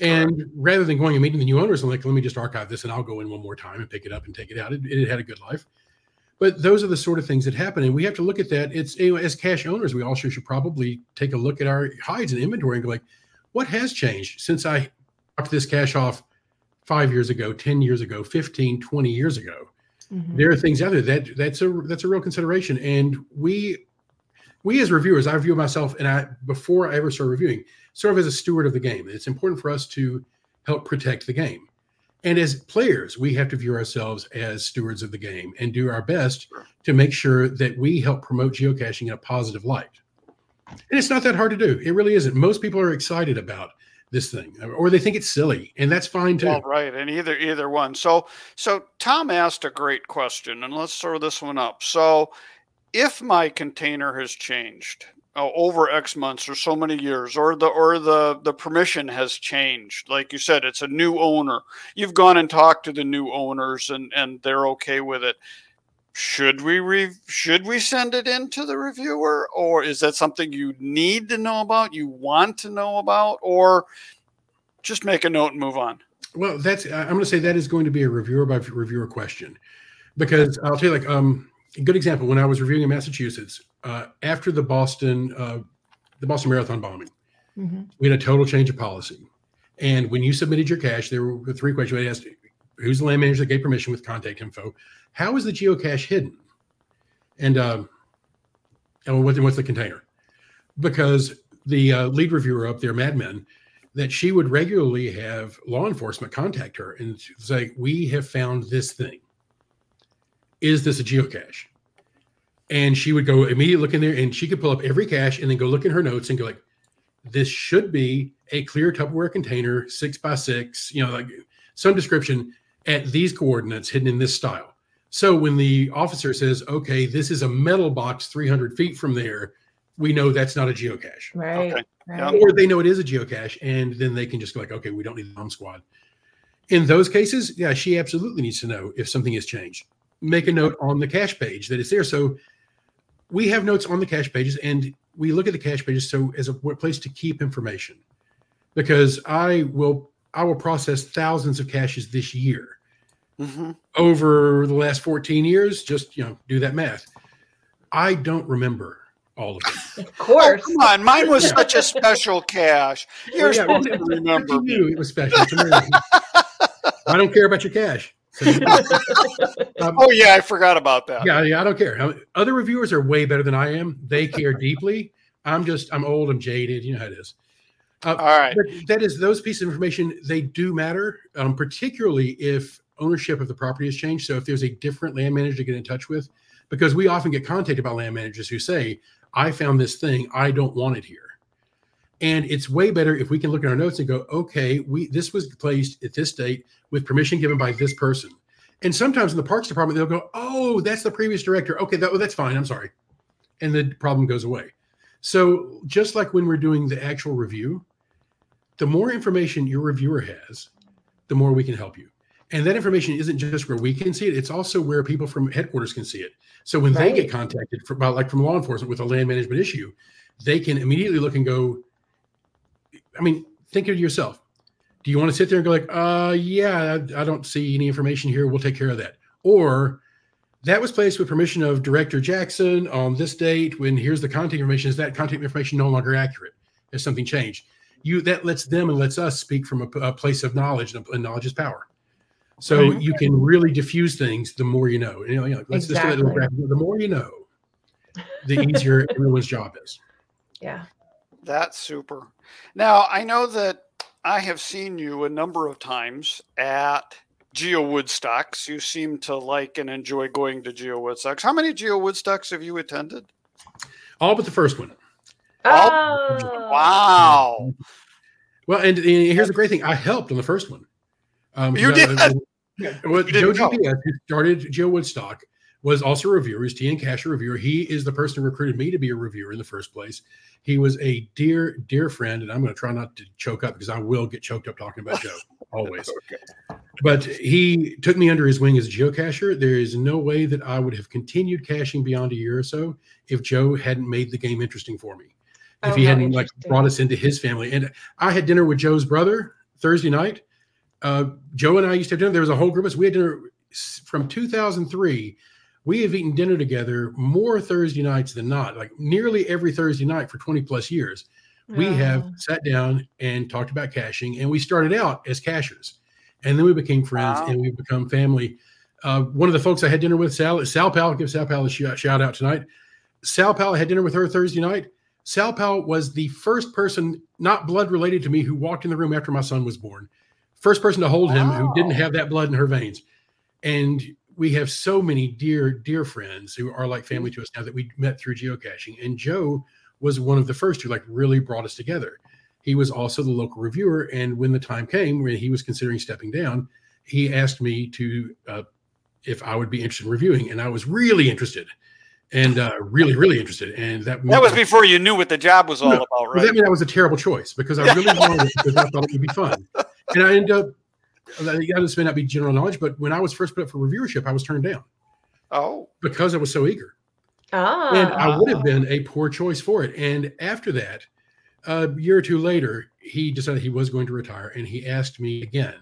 And right. rather than going and meeting the new owners, I'm like, let me just archive this and I'll go in one more time and pick it up and take it out. It, it had a good life. But those are the sort of things that happen. And we have to look at that. It's, you know, as cache owners, we also should probably take a look at our hides and inventory and go like, what has changed since I dropped this cache off five years ago, ten years ago, fifteen, twenty years ago? Mm-hmm. There are things out there that that's a that's a real consideration. And we we as reviewers, I review myself, and I before I ever start reviewing, serve as a steward of the game. It's important for us to help protect the game. And as players, we have to view ourselves as stewards of the game and do our best to make sure that we help promote geocaching in a positive light. And it's not that hard to do. It really isn't. Most people are excited about this thing, or they think it's silly, and that's fine too. Well, right, and either either one. So, so Tom asked a great question, and let's throw this one up. So, if my container has changed uh, over X months or so many years, or the or the the permission has changed, like you said, it's a new owner. You've gone and talked to the new owners, and and they're okay with it. Should we re- should we send it in to the reviewer, or is that something you need to know about, you want to know about, or just make a note and move on? Well, that's I'm going to say that is going to be a reviewer by reviewer question, because I'll tell you, like um, a good example, when I was reviewing in Massachusetts uh, after the Boston uh, the Boston Marathon bombing, mm-hmm. we had a total change of policy, and when you submitted your cache, there were three questions I asked. Who's the land manager that gave permission with contact info? How is the geocache hidden? And um, and what, what's the container? Because the uh, lead reviewer up there, Mad Men, that she would regularly have law enforcement contact her and say, we have found this thing. Is this a geocache? And she would go immediately look in there, and she could pull up every cache and then go look in her notes and go like, this should be a clear Tupperware container, six by six, you know, like some description at these coordinates hidden in this style. So when the officer says, okay, this is a metal box three hundred feet from there, we know that's not a geocache. Right. Okay. Right. Or they know it is a geocache, and then they can just go like, okay, we don't need the bomb squad. In those cases, yeah, she absolutely needs to know if something has changed. Make a note on the cache page that it's there. So we have notes on the cache pages, and we look at the cache pages so as a place to keep information, because I will I will process thousands of caches this year. Mm-hmm. Over the last fourteen years, just, you know, do that math. I don't remember all of them. Of course. Oh, come on. Mine was yeah. such a special cache. You're yeah, supposed yeah, to remember. You knew it was special. I don't care about your cache. So, um, oh, yeah. I forgot about that. Yeah. yeah I don't care. Other reviewers are way better than I am. They care deeply. I'm just, I'm old. I'm jaded. You know how it is. Uh, All right. That is, those pieces of information, they do matter, um, particularly if ownership of the property has changed. So if there's a different land manager to get in touch with, because we often get contacted by land managers who say, I found this thing, I don't want it here. And it's way better if we can look at our notes and go, okay, we this was placed at this date with permission given by this person. And sometimes in the Parks Department, they'll go, oh, that's the previous director. Okay, that, well, that's fine. I'm sorry. And the problem goes away. So just like when we're doing the actual review, the more information your reviewer has, the more we can help you. And that information isn't just where we can see it. It's also where people from headquarters can see it. So when right. they get contacted from, like from law enforcement with a land management issue, they can immediately look and go, I mean, think of yourself. Do you want to sit there and go like, uh, yeah, I, I don't see any information here. We'll take care of that. Or that was placed with permission of Director Jackson on this date. When here's the contact information, is that contact information no longer accurate? Has something changed? You that lets them and lets us speak from a, a place of knowledge, and knowledge is power. So right. you can really diffuse things the more you know. You know, you know let's exactly. just graphic, the more you know, the easier everyone's job is. Yeah, that's super. Now I know that I have seen you a number of times at Geo Woodstocks. You seem to like and enjoy going to Geo Woodstocks. How many Geo Woodstocks have you attended? All but the first one. Oh. oh wow! Well, and, and here's the great thing: I helped on the first one. Um, you did. I, I, well, you Joe G P S, who started Geo Woodstock, was also a reviewer. He's T N Casher reviewer. He is the person who recruited me to be a reviewer in the first place. He was a dear, dear friend, and I'm going to try not to choke up because I will get choked up talking about Joe always. Okay. But he took me under his wing as a geocacher. There is no way that I would have continued caching beyond a year or so if Joe hadn't made the game interesting for me. If oh, he hadn't like brought us into his family. And I had dinner with Joe's brother Thursday night. Uh, Joe and I used to have dinner. There was a whole group of us. We had dinner from two thousand three. We have eaten dinner together more Thursday nights than not, like nearly every Thursday night for twenty plus years. we yeah. have sat down and talked about caching, and we started out as cachers, and then we became friends, wow. and we've become family. Uh, one of the folks I had dinner with, Sal, Sal Powell, give Sal Powell a sh- shout out tonight. Sal Powell, I had dinner with her Thursday night. Sal Powell was the first person, not blood related to me, who walked in the room after my son was born. First person to hold wow. him who didn't have that blood in her veins. And we have so many dear, dear friends who are like family to us now that we met through geocaching. And Joe was one of the first who like really brought us together. He was also the local reviewer. And when the time came when he was considering stepping down, he asked me to, uh, if I would be interested in reviewing. And I was really interested and uh, really, really interested. And that, that was I, before you knew what the job was all no, about, right? That meant that was a terrible choice because I really wanted it because I thought it would be fun. And I ended up, this may not be general knowledge, but when I was first put up for reviewership, I was turned down. Oh. Because I was so eager. Ah. And I would have been a poor choice for it. And after that, a year or two later, he decided he was going to retire, and he asked me again.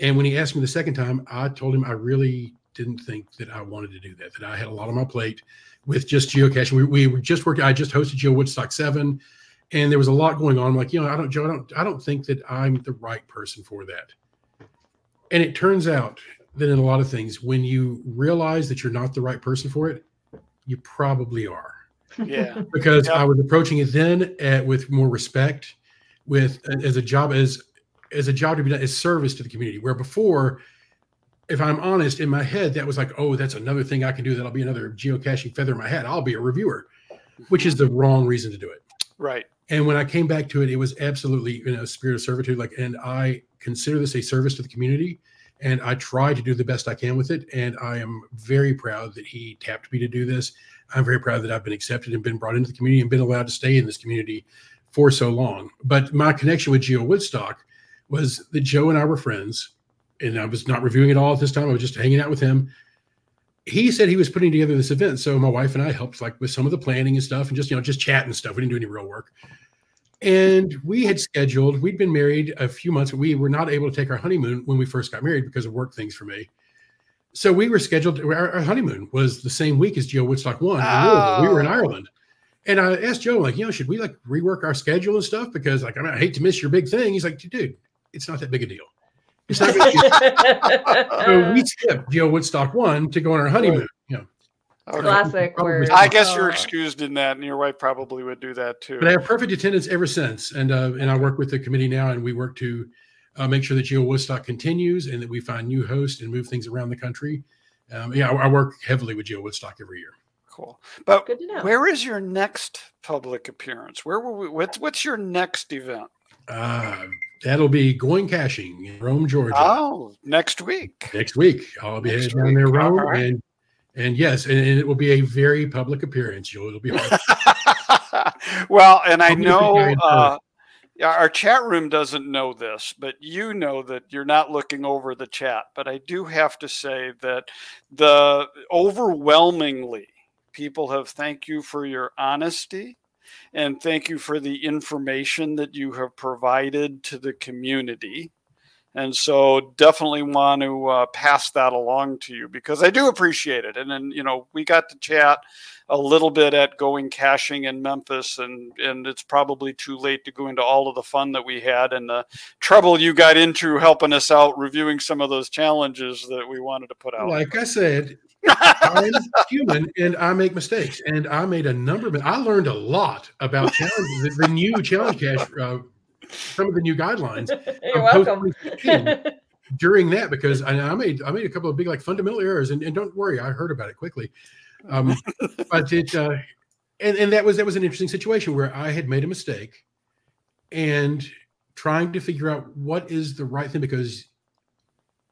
And when he asked me the second time, I told him I really didn't think that I wanted to do that, that I had a lot on my plate with just geocaching. We, we just worked, I just hosted Geo Woodstock seven, and there was a lot going on. I'm like, you know, I don't, Joe, I don't, I don't think that I'm the right person for that. And it turns out that in a lot of things, when you realize that you're not the right person for it, you probably are. Yeah. Because yep. I was approaching it then at, with more respect, with as a job, as, as a job to be done, as service to the community, where before, if I'm honest, in my head, that was like, oh, that's another thing I can do. That'll be another geocaching feather in my hat. I'll be a reviewer, which is the wrong reason to do it. Right. And when I came back to it, it was absolutely, you know, spirit of servitude. Like, and I consider this a service to the community, and I try to do the best I can with it. And I am very proud that he tapped me to do this. I'm very proud that I've been accepted and been brought into the community and been allowed to stay in this community for so long. But my connection with Geo Woodstock was that Joe and I were friends. And I was not reviewing at all at this time. I was just hanging out with him. He said he was putting together this event. So my wife and I helped like with some of the planning and stuff and just, you know, just chatting and stuff. We didn't do any real work. And we had scheduled, we'd been married a few months. We were not able to take our honeymoon when we first got married because of work things for me. So we were scheduled, our, our honeymoon was the same week as Geo Woodstock one. Oh. We were in Ireland. And I asked Joe, like, you know, should we like rework our schedule and stuff? Because like, I, mean, I hate to miss your big thing. He's like, dude, it's not that big a deal. So we skipped Geo Woodstock one to go on our honeymoon. You know. Okay. Classic uh, word. I guess you're excused in that, and your wife probably would do that too. But I have perfect attendance ever since, and uh, and I work with the committee now, and we work to uh, make sure that Geo Woodstock continues, and that we find new hosts and move things around the country. Um, yeah, I, I work heavily with Geo Woodstock every year. Cool, but good to know. Where is your next public appearance? Where will we? What's what's your next event? Uh, that'll be Going Caching in Rome, Georgia. Oh, next week. Next week. I'll be next headed down there, Rome. Right. And and yes, and, and it will be a very public appearance. You'll, it'll be hard. Well, and I know uh, our chat room doesn't know this, but you know that you're not looking over the chat. But I do have to say that the overwhelmingly people have thanked you for your honesty. And thank you for the information that you have provided to the community. And so definitely want to uh, pass that along to you because I do appreciate it. And then, you know, we got to chat a little bit at Going Caching in Memphis, and, and it's probably too late to go into all of the fun that we had and the trouble you got into helping us out reviewing some of those challenges that we wanted to put out. Like I said, I'm human and I make mistakes, and I made a number of, I learned a lot about challenges, the new challenge cache, uh, some of the new guidelines. You're welcome. During that, because I, I made, I made a couple of big, like fundamental errors, and, and don't worry, I heard about it quickly. Um, but it, uh, and, and that was, that was an interesting situation where I had made a mistake and trying to figure out what is the right thing, because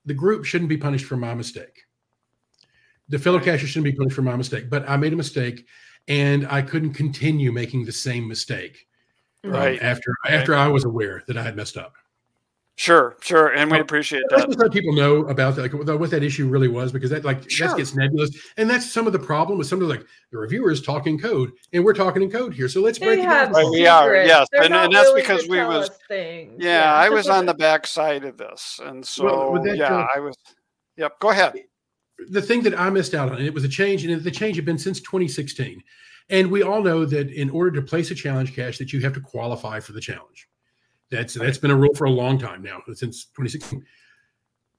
the group shouldn't be punished for my mistake. The fellow cacher shouldn't be punished for my mistake, but I made a mistake, and I couldn't continue making the same mistake. Right um, after right. after I was aware that I had messed up. Sure, sure, and we appreciate that. Let's let people know about that, like what that issue really was, because that like sure. that gets nebulous, and that's some of the problem with some of the, like the reviewers talking code, and we're talking in code here. So let's they break it down. Right, we are, yes, and, and that's because we was yeah, yeah, I was on the back side of this, and so well, that, yeah, uh, I was. Yep, go ahead. the thing that I missed out on, and it was a change, and the change had been since twenty sixteen. And we all know that in order to place a challenge cache, that you have to qualify for the challenge. That's that's been a rule for a long time now, since twenty sixteen.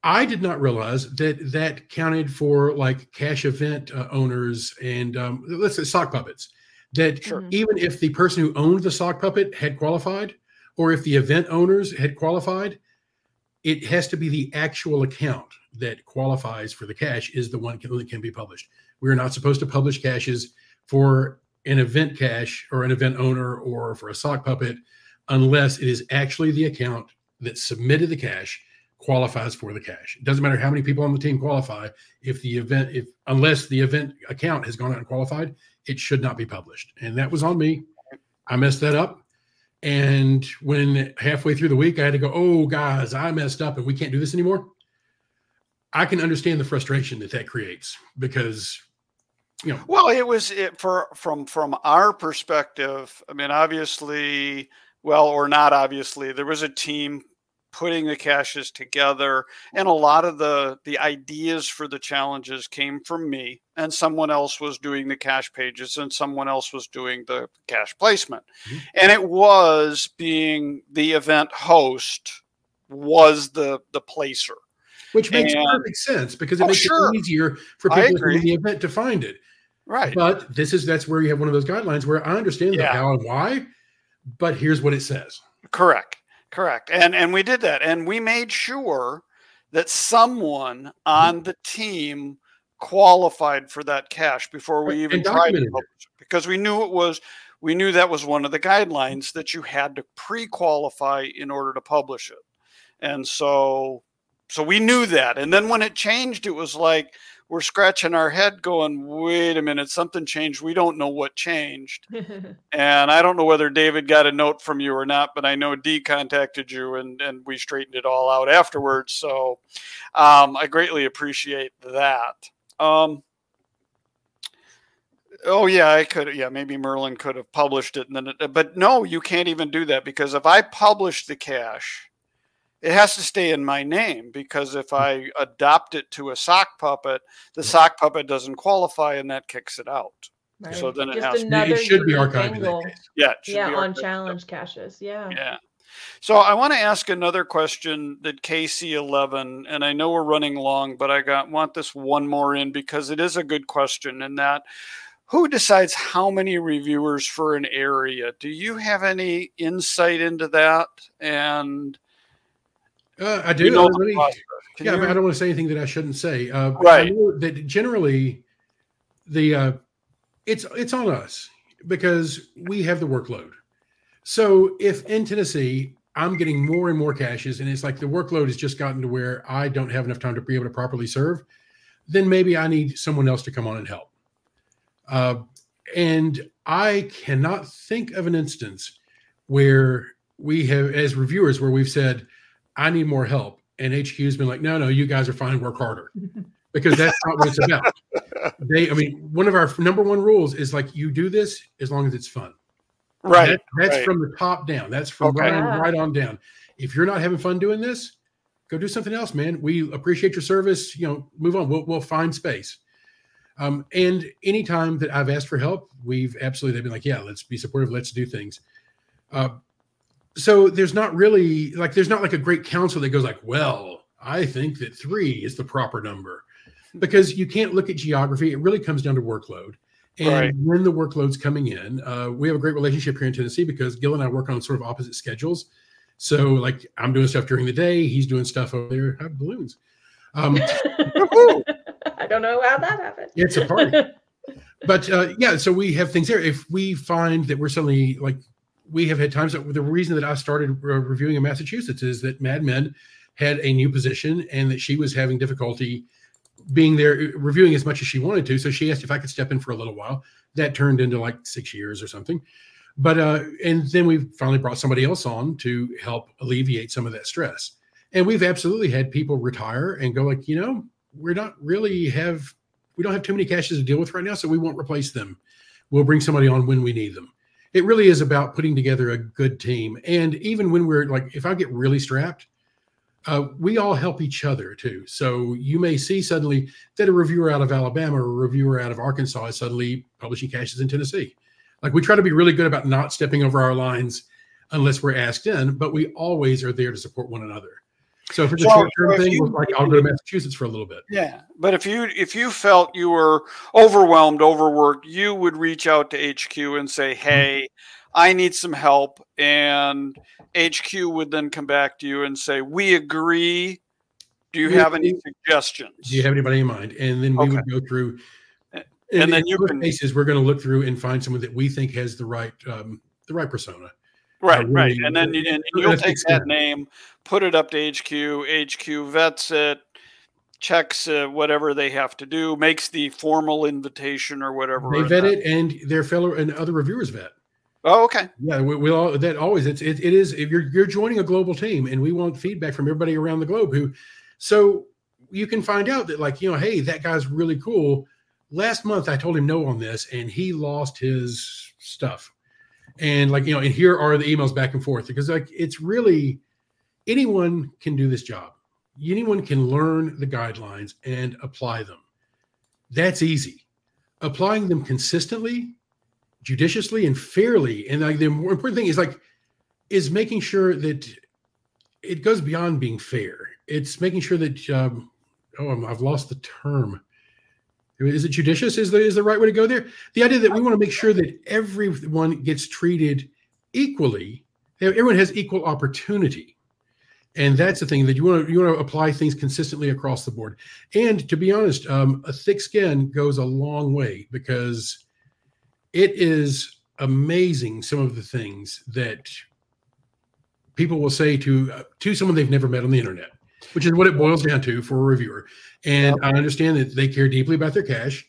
I did not realize that that counted for like cache event uh, owners and um, let's say sock puppets. That sure. Even if the person who owned the sock puppet had qualified, or if the event owners had qualified, it has to be the actual account that qualifies for the cache is the one that can be published. We are not supposed to publish caches for an event cache or an event owner or for a sock puppet unless it is actually the account that submitted the cache qualifies for the cache. It doesn't matter how many people on the team qualify. If the event, if unless the event account has gone out and qualified, it should not be published. And that was on me. I messed that up. And when halfway through the week, I had to go, oh, guys, I messed up and we can't do this anymore. I can understand the frustration that that creates because, you know. Well, it was it for from from our perspective. I mean, obviously, well, or not obviously, there was a team putting the caches together, and a lot of the the ideas for the challenges came from me, and someone else was doing the cache pages, and someone else was doing the cache placement. Mm-hmm. And it was being the event host was the the placer, which makes and, perfect sense because it oh, makes sure. it easier for people doing the event to find it. Right. But this is that's where you have one of those guidelines where I understand yeah. the how and why, but here's what it says. Correct. Correct. And and we did that. And we made sure that someone on the team qualified for that cache before we even tried to publish it. Because we knew it was we knew that was one of the guidelines that you had to pre-qualify in order to publish it. And so so we knew that. And then when it changed, it was like we're scratching our head going, wait a minute, something changed. We don't know what changed. And I don't know whether David got a note from you or not, but I know Dee contacted you and, and we straightened it all out afterwards. So um, I greatly appreciate that. Um, oh, yeah, I could. Yeah, maybe Merlin could have published it. And then, it, But no, you can't even do that because if I publish the cache, it has to stay in my name because if I adopt it to a sock puppet, the sock puppet doesn't qualify and that kicks it out. Right. So then it has to, it should be archived. In that case. Yeah, yeah, on challenge caches. Yeah. Yeah. So I want to ask another question that K C eleven, and I know we're running long, but I got want this one more in because it is a good question. And that, who decides how many reviewers for an area? Do you have any insight into that? And Uh, I do. You know I, really, yeah, you... I don't want to say anything that I shouldn't say. Uh, right. I know that generally, the uh, it's it's on us because we have the workload. So if in Tennessee I'm getting more and more caches, and it's like the workload has just gotten to where I don't have enough time to be able to properly serve, then maybe I need someone else to come on and help. Uh, and I cannot think of an instance where we have, as reviewers, where we've said, I need more help. And H Q's been like, no, no, you guys are fine. Work harder. Because that's not what it's about. They, I mean, one of our number one rules is like, you do this as long as it's fun. Right. That, that's right. From the top down. That's from okay. right, on, right on down. If you're not having fun doing this, go do something else, man. We appreciate your service. You know, move on. We'll, we'll find space. Um, and anytime that I've asked for help, we've absolutely, they've been like, yeah, let's be supportive. Let's do things. Uh, So there's not really like there's not like a great counsel that goes like, well, I think that three is the proper number because you can't look at geography. It really comes down to workload. And right. when the workload's coming in, uh, we have a great relationship here in Tennessee because Gil and I work on sort of opposite schedules. So like I'm doing stuff during the day. He's doing stuff over there. I have balloons. Um, I don't know how that happened. It's a party. But uh, yeah, so we have things there. If we find that we're suddenly like, we have had times that the reason that I started re- reviewing in Massachusetts is that Mad Men had a new position and that she was having difficulty being there, reviewing as much as she wanted to. So she asked if I could step in for a little while. That turned into like six years or something. But, uh, and then we finally brought somebody else on to help alleviate some of that stress. And we've absolutely had people retire and go like, you know, we're not really have, we don't have too many caches to deal with right now. So we won't replace them. We'll bring somebody on when we need them. It really is about putting together a good team. And even when we're like, if I get really strapped, Uh, we all help each other too. So you may see suddenly that a reviewer out of Alabama or a reviewer out of Arkansas is suddenly publishing caches in Tennessee. Like, we try to be really good about not stepping over our lines unless we're asked in, but we always are there to support one another. So for the well, short-term thing, you, like, I'll go to Massachusetts for a little bit. Yeah, but if you if you felt you were overwhelmed, overworked, you would reach out to H Q and say, hey, I need some help. And H Q would then come back to you and say, we agree. Do you have any suggestions? Do you have anybody in mind? And then we okay. would go through. And, and then in you can cases, we're going to look through and find someone that we think has the right um, the right persona. Right, uh, right. And then you, and you'll take that name, put it up to H Q, H Q vets it, checks uh, whatever they have to do, makes the formal invitation or whatever. They vet it, and their fellow and other reviewers vet. Oh, okay. Yeah, we, we all that always it's it, it is if you're you're joining a global team, and we want feedback from everybody around the globe. Who, so you can find out that, like, you know, hey, that guy's really cool. Last month I told him no on this, and he lost his stuff. And, like, you know, and here are the emails back and forth, because, like, it's really anyone can do this job. Anyone can learn the guidelines and apply them. That's easy. Applying them consistently, judiciously, and fairly. And, like, the more important thing is, like, is making sure that it goes beyond being fair. It's making sure that, um, oh, I'm, I've lost the term. Is it judicious? Is the is the right way to go there? The idea that we want to make sure that everyone gets treated equally, everyone has equal opportunity, and that's the thing that you want to you want to apply things consistently across the board. And to be honest, um, a thick skin goes a long way, because it is amazing some of the things that people will say to uh, to someone they've never met on the internet, which is what it boils down to for a reviewer. And okay. I understand that they care deeply about their cache.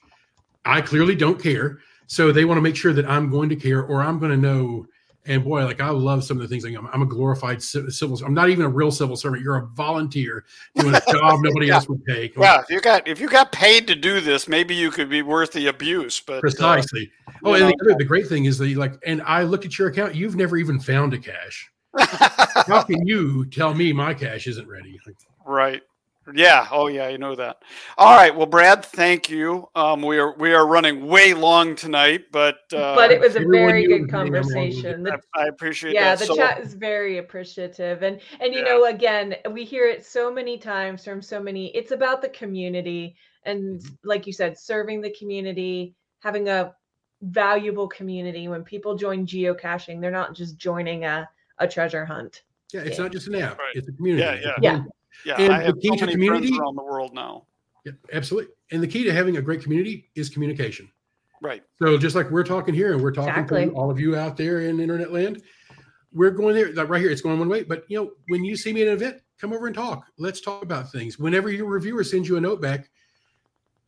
I clearly don't care. So they want to make sure that I'm going to care, or I'm going to know. And boy, like, I love some of the things. Like, I'm, I'm a glorified civil. I'm not even a real civil servant. You're a volunteer doing a job nobody yeah. else would take. Well, if you got if you got paid to do this, maybe you could be worth the abuse. But precisely. Uh, oh, and the, the great thing is that, like, and I looked at your account. You've never even found a cache. How can you tell me my cache isn't ready? Like, right. Yeah. Oh, yeah. I know that. All right. Well, Brad, thank you. Um, we are we are running way long tonight, but uh, but it was a very good conversation. The, I, I appreciate. Yeah, that. The so, chat is very appreciative, and and you yeah. know, again, we hear it so many times from so many. It's about the community, and mm-hmm. like you said, serving the community, having a valuable community. When people join geocaching, they're not just joining a a treasure hunt. Yeah, it's yeah. not just an app; right. it's a community. Yeah, yeah, yeah. Yeah, and I have so many community, friends around the world now. Yeah, absolutely. And the key to having a great community is communication. Right. So just like we're talking here, and we're talking exactly. to all of you out there in internet land, we're going there, like right here, it's going one way. But, you know, when you see me at an event, come over and talk. Let's talk about things. Whenever your reviewer sends you a note back,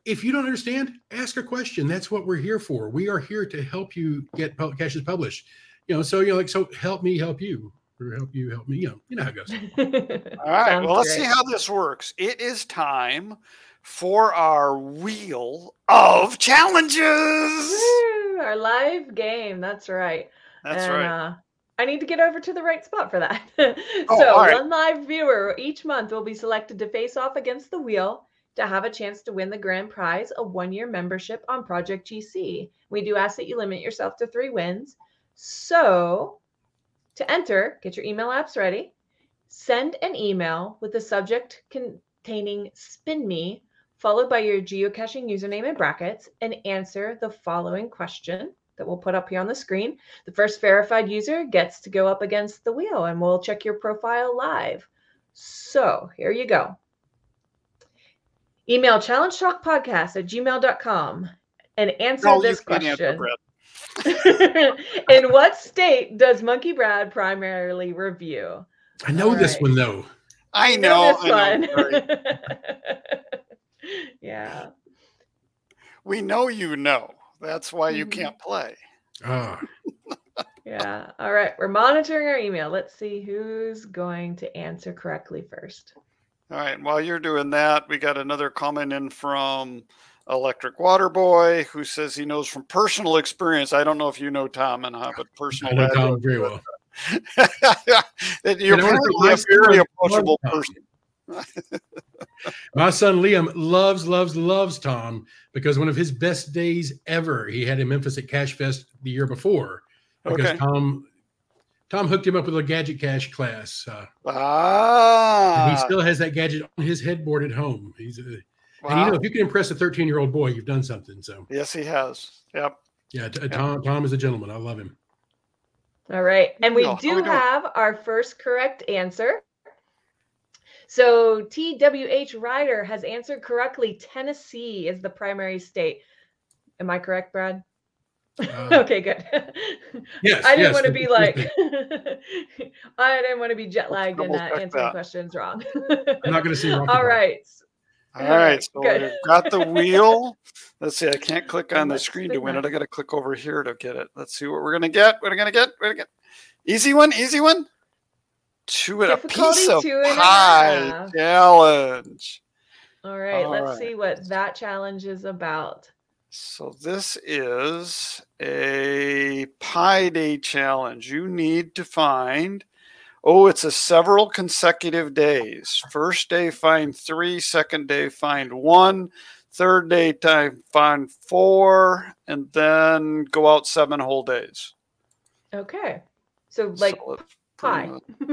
if you don't understand, ask a question. That's what we're here for. We are here to help you get caches published. You know, so, you know, like, so help me help you. help you help me you know you know how it goes. All right. Sounds well, let's great. See how this works. It is time for our Wheel of Challenges. Woo, our live game. That's right. That's and, right. Uh, I need to get over to the right spot for that. so oh, right. One live viewer each month will be selected to face off against the wheel to have a chance to win the grand prize, a one-year membership on Project G C. We do ask that you limit yourself to three wins. So to enter, get your email apps ready. Send an email with the subject containing Spin Me, followed by your geocaching username in brackets, and answer the following question that we'll put up here on the screen. The first verified user gets to go up against the wheel, and we'll check your profile live. So here you go. Email challenge talk podcast at gmail dot com and answer no, this question. In what state does Monkey Brad primarily review? I know right. this one though. I know, you know this I know, one. Right. Yeah. We know you know. That's why you mm-hmm. can't play. Oh. Yeah. All right. We're monitoring our email. Let's see who's going to answer correctly first. All right. While you're doing that, we got another comment in from Electric Water Boy, who says he knows from personal experience. I don't know if you know Tom and I, but personal. I know Tom very well. That you're a very approachable person. My son Liam loves, loves, loves Tom because one of his best days ever, he had in Memphis at Cache Fest the year before because okay. Tom Tom hooked him up with a gadget cache class. Uh, ah. And he still has that gadget on his headboard at home. He's, uh, wow. And you know, if you can impress a thirteen-year-old boy, you've done something. So yes, he has. Yep. Yeah, t- yep. Tom Tom is a gentleman. I love him. All right. And we oh, do have our first correct answer. So T W H Ryder has answered correctly. Tennessee is the primary state. Am I correct, Brad? Uh, okay, good. Yes. I didn't yes, want to be like, I didn't want to be jet lagged and not answering that. questions wrong. I'm not going to see wrong. All right. All right. So good. I've got the wheel. Let's see. I can't click on the screen to win it. I got to click over here to get it. Let's see what we're going to get. We're going to get. We're going to get. Easy one. Easy one. Two and a piece of pie challenge. All right, All let's right. see what that challenge is about. So this is a Pie Day challenge. You need to find, oh, it's a several consecutive days. First day, find three. Second day, find one. Third day, find four. And then go out seven whole days. Okay. So like... So pie.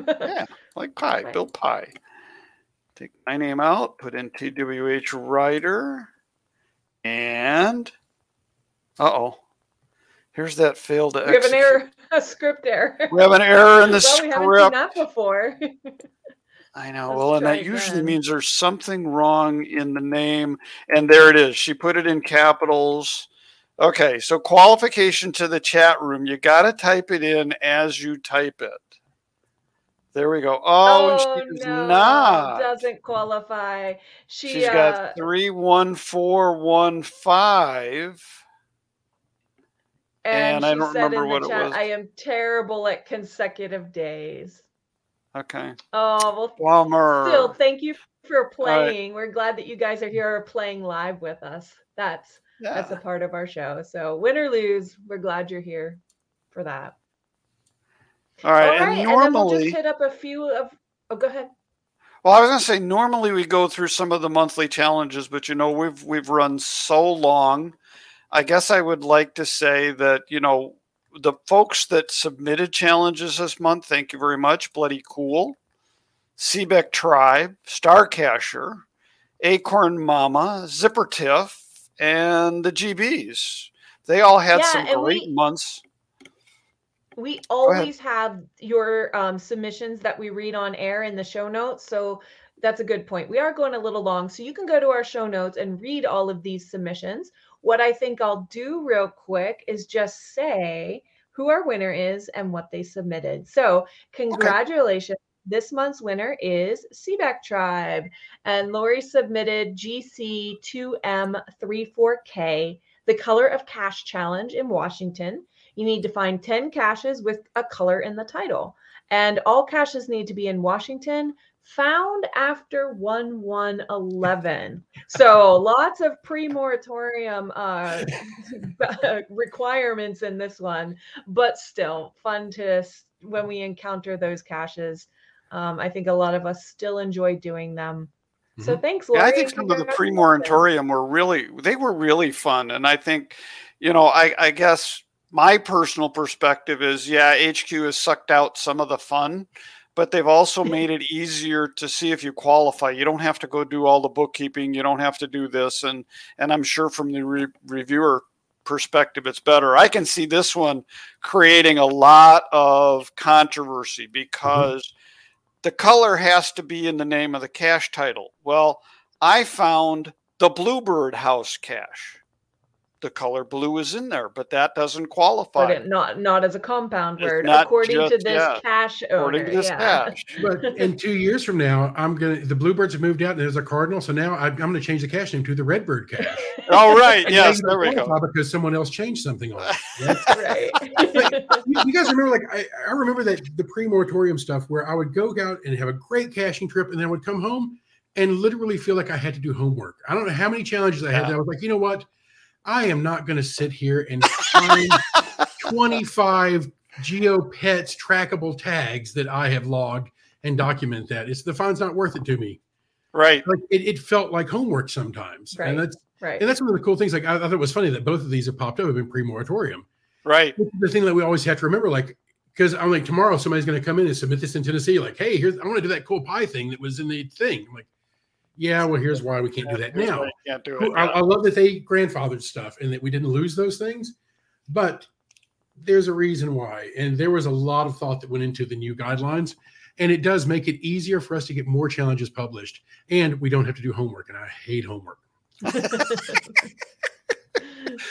Yeah, like pie. Right. Build pie. Take my name out, put in T W H Ryder, and uh-oh. Here's that failed to execute. We have an error, a script error. We have an error in the well, script. We haven't seen that before. I know. Let's well, and that usually again. means there's something wrong in the name. And there it is. She put it in capitals. Okay, so qualification to the chat room. You got to type it in as you type it. There we go. Oh, oh and she's no, not. Doesn't qualify. She, she's uh, got three one four one five. And, and I don't remember what chat, it was. I am terrible at consecutive days. Okay. Oh, well, Bummer. Still, thank you for playing. Right. We're glad that you guys are here or playing live with us. That's yeah. that's a part of our show. So win or lose, we're glad you're here for that. All right, All right, and normally and then we'll just hit up a few of. Oh, go ahead. Well, I was going to say normally we go through some of the monthly challenges, but you know we've we've run so long. I guess I would like to say that you know the folks that submitted challenges this month. Thank you very much, Bloody Cool, Sebeck Tribe, Star Casher, Acorn Mama, Zipper Tiff, and the G Bs. They all had yeah, some great we- months. We always have your um, submissions that we read on air in the show notes. So that's a good point. We are going a little long. So you can go to our show notes and read all of these submissions. What I think I'll do real quick is just say who our winner is and what they submitted. So congratulations. Okay. This month's winner is Sebeck Tribe. And Lori submitted G C two M three four K, the Color of Cache Challenge in Washington. You need to find ten caches with a color in the title. And all caches need to be in Washington, found after one one eleven. So lots of pre-moratorium uh, requirements in this one, but still fun to when we encounter those caches. Um, I think a lot of us still enjoy doing them. Mm-hmm. So thanks, Lori. Yeah, I think some of the pre-moratorium were really, they were really fun. And I think, you know, I, I guess... my personal perspective is, yeah, H Q has sucked out some of the fun, but they've also made it easier to see if you qualify. You don't have to go do all the bookkeeping. You don't have to do this. And and I'm sure from the re- reviewer perspective, it's better. I can see this one creating a lot of controversy because mm-hmm. the color has to be in the name of the cache title. Well, I found the Bluebird House cache. The color blue is in there, but that doesn't qualify. But it not not as a compound word, according, just, to yeah. cache according to this yeah. cache owner. But in two years from now, I'm gonna the bluebirds have moved out, and there's a cardinal. So now I, I'm gonna change the cache name to the redbird cache. All right, yes, there we go. Because someone else changed something on it. That's right. You, you guys remember, like I, I remember that the pre-moratorium stuff where I would go out and have a great caching trip, and then I would come home and literally feel like I had to do homework. I don't know how many challenges I yeah. had. That I was like, you know what? I am not going to sit here and find twenty-five GeoPets trackable tags that I have logged and document that. It's the fine's not worth it to me. Right. Like it, it felt like homework sometimes. Right. And that's right. And that's one of the cool things. Like I, I thought it was funny that both of these have popped up have been pre-moratorium. Right. The thing that we always have to remember, like, because I'm like, tomorrow somebody's going to come in and submit this in Tennessee. Like, hey, here's, I want to do that cool pie thing that was in the thing. I'm like, yeah, well, here's why we can't yeah, do that now. Can't do it I, now. I love that they grandfathered stuff and that we didn't lose those things, but there's a reason why. And there was a lot of thought that went into the new guidelines, and it does make it easier for us to get more challenges published, and we don't have to do homework. And I hate homework.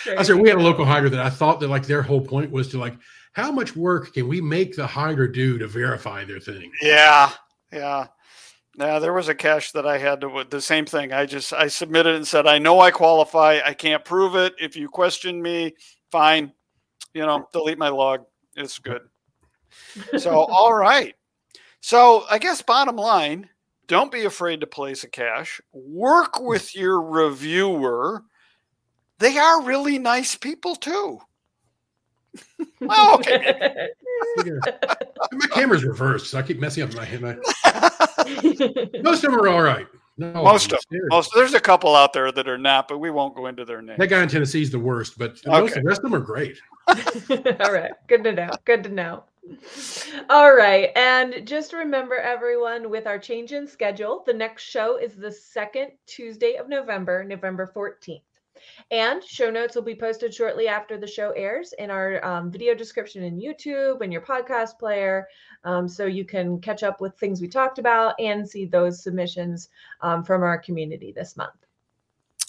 Sure. I said, we had a local hider that I thought that like their whole point was to like, how much work can we make the hider do to verify their thing? Yeah. Yeah. Yeah. There was a cache that I had to, the same thing. I just, I submitted and said, I know I qualify. I can't prove it. If you question me, fine. You know, delete my log. It's good. So, all right. So I guess bottom line, don't be afraid to place a cache. Work with your reviewer. They are really nice people too. Oh, okay. My camera's reversed, so I keep messing up my hand. Most of them are all right. No, most of them. Most, there's a couple out there that are not, but we won't go into their names. That guy in Tennessee is the worst, but okay. Most of the rest of them are great. All right. Good to know. Good to know. All right. And just remember, everyone, with our change in schedule, the next show is the second Tuesday of November, November fourteenth. And show notes will be posted shortly after the show airs in our um, video description in YouTube and your podcast player. Um, so you can catch up with things we talked about and see those submissions um, from our community this month.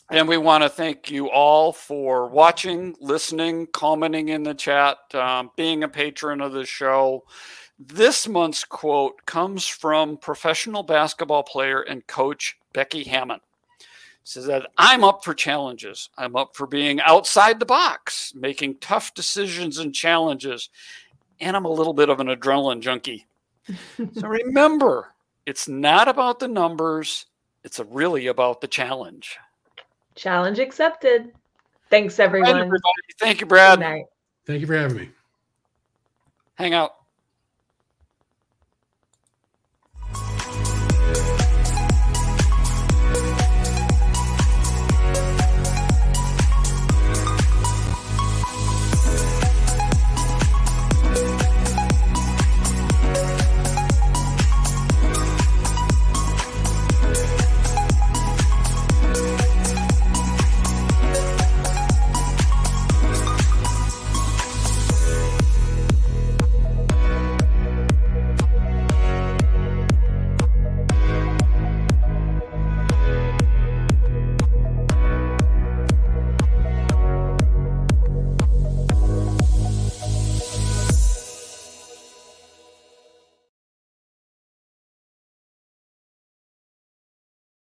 And we want to thank you all for watching, listening, commenting in the chat, um, being a patron of the show. This month's quote comes from professional basketball player and coach Becky Hammon. Says that I'm up for challenges. I'm up for being outside the box, making tough decisions and challenges. And I'm a little bit of an adrenaline junkie. So remember, it's not about the numbers. It's really about the challenge. Challenge accepted. Thanks, everyone. Right, everybody. Thank you, Brad. Thank you for having me. Hang out.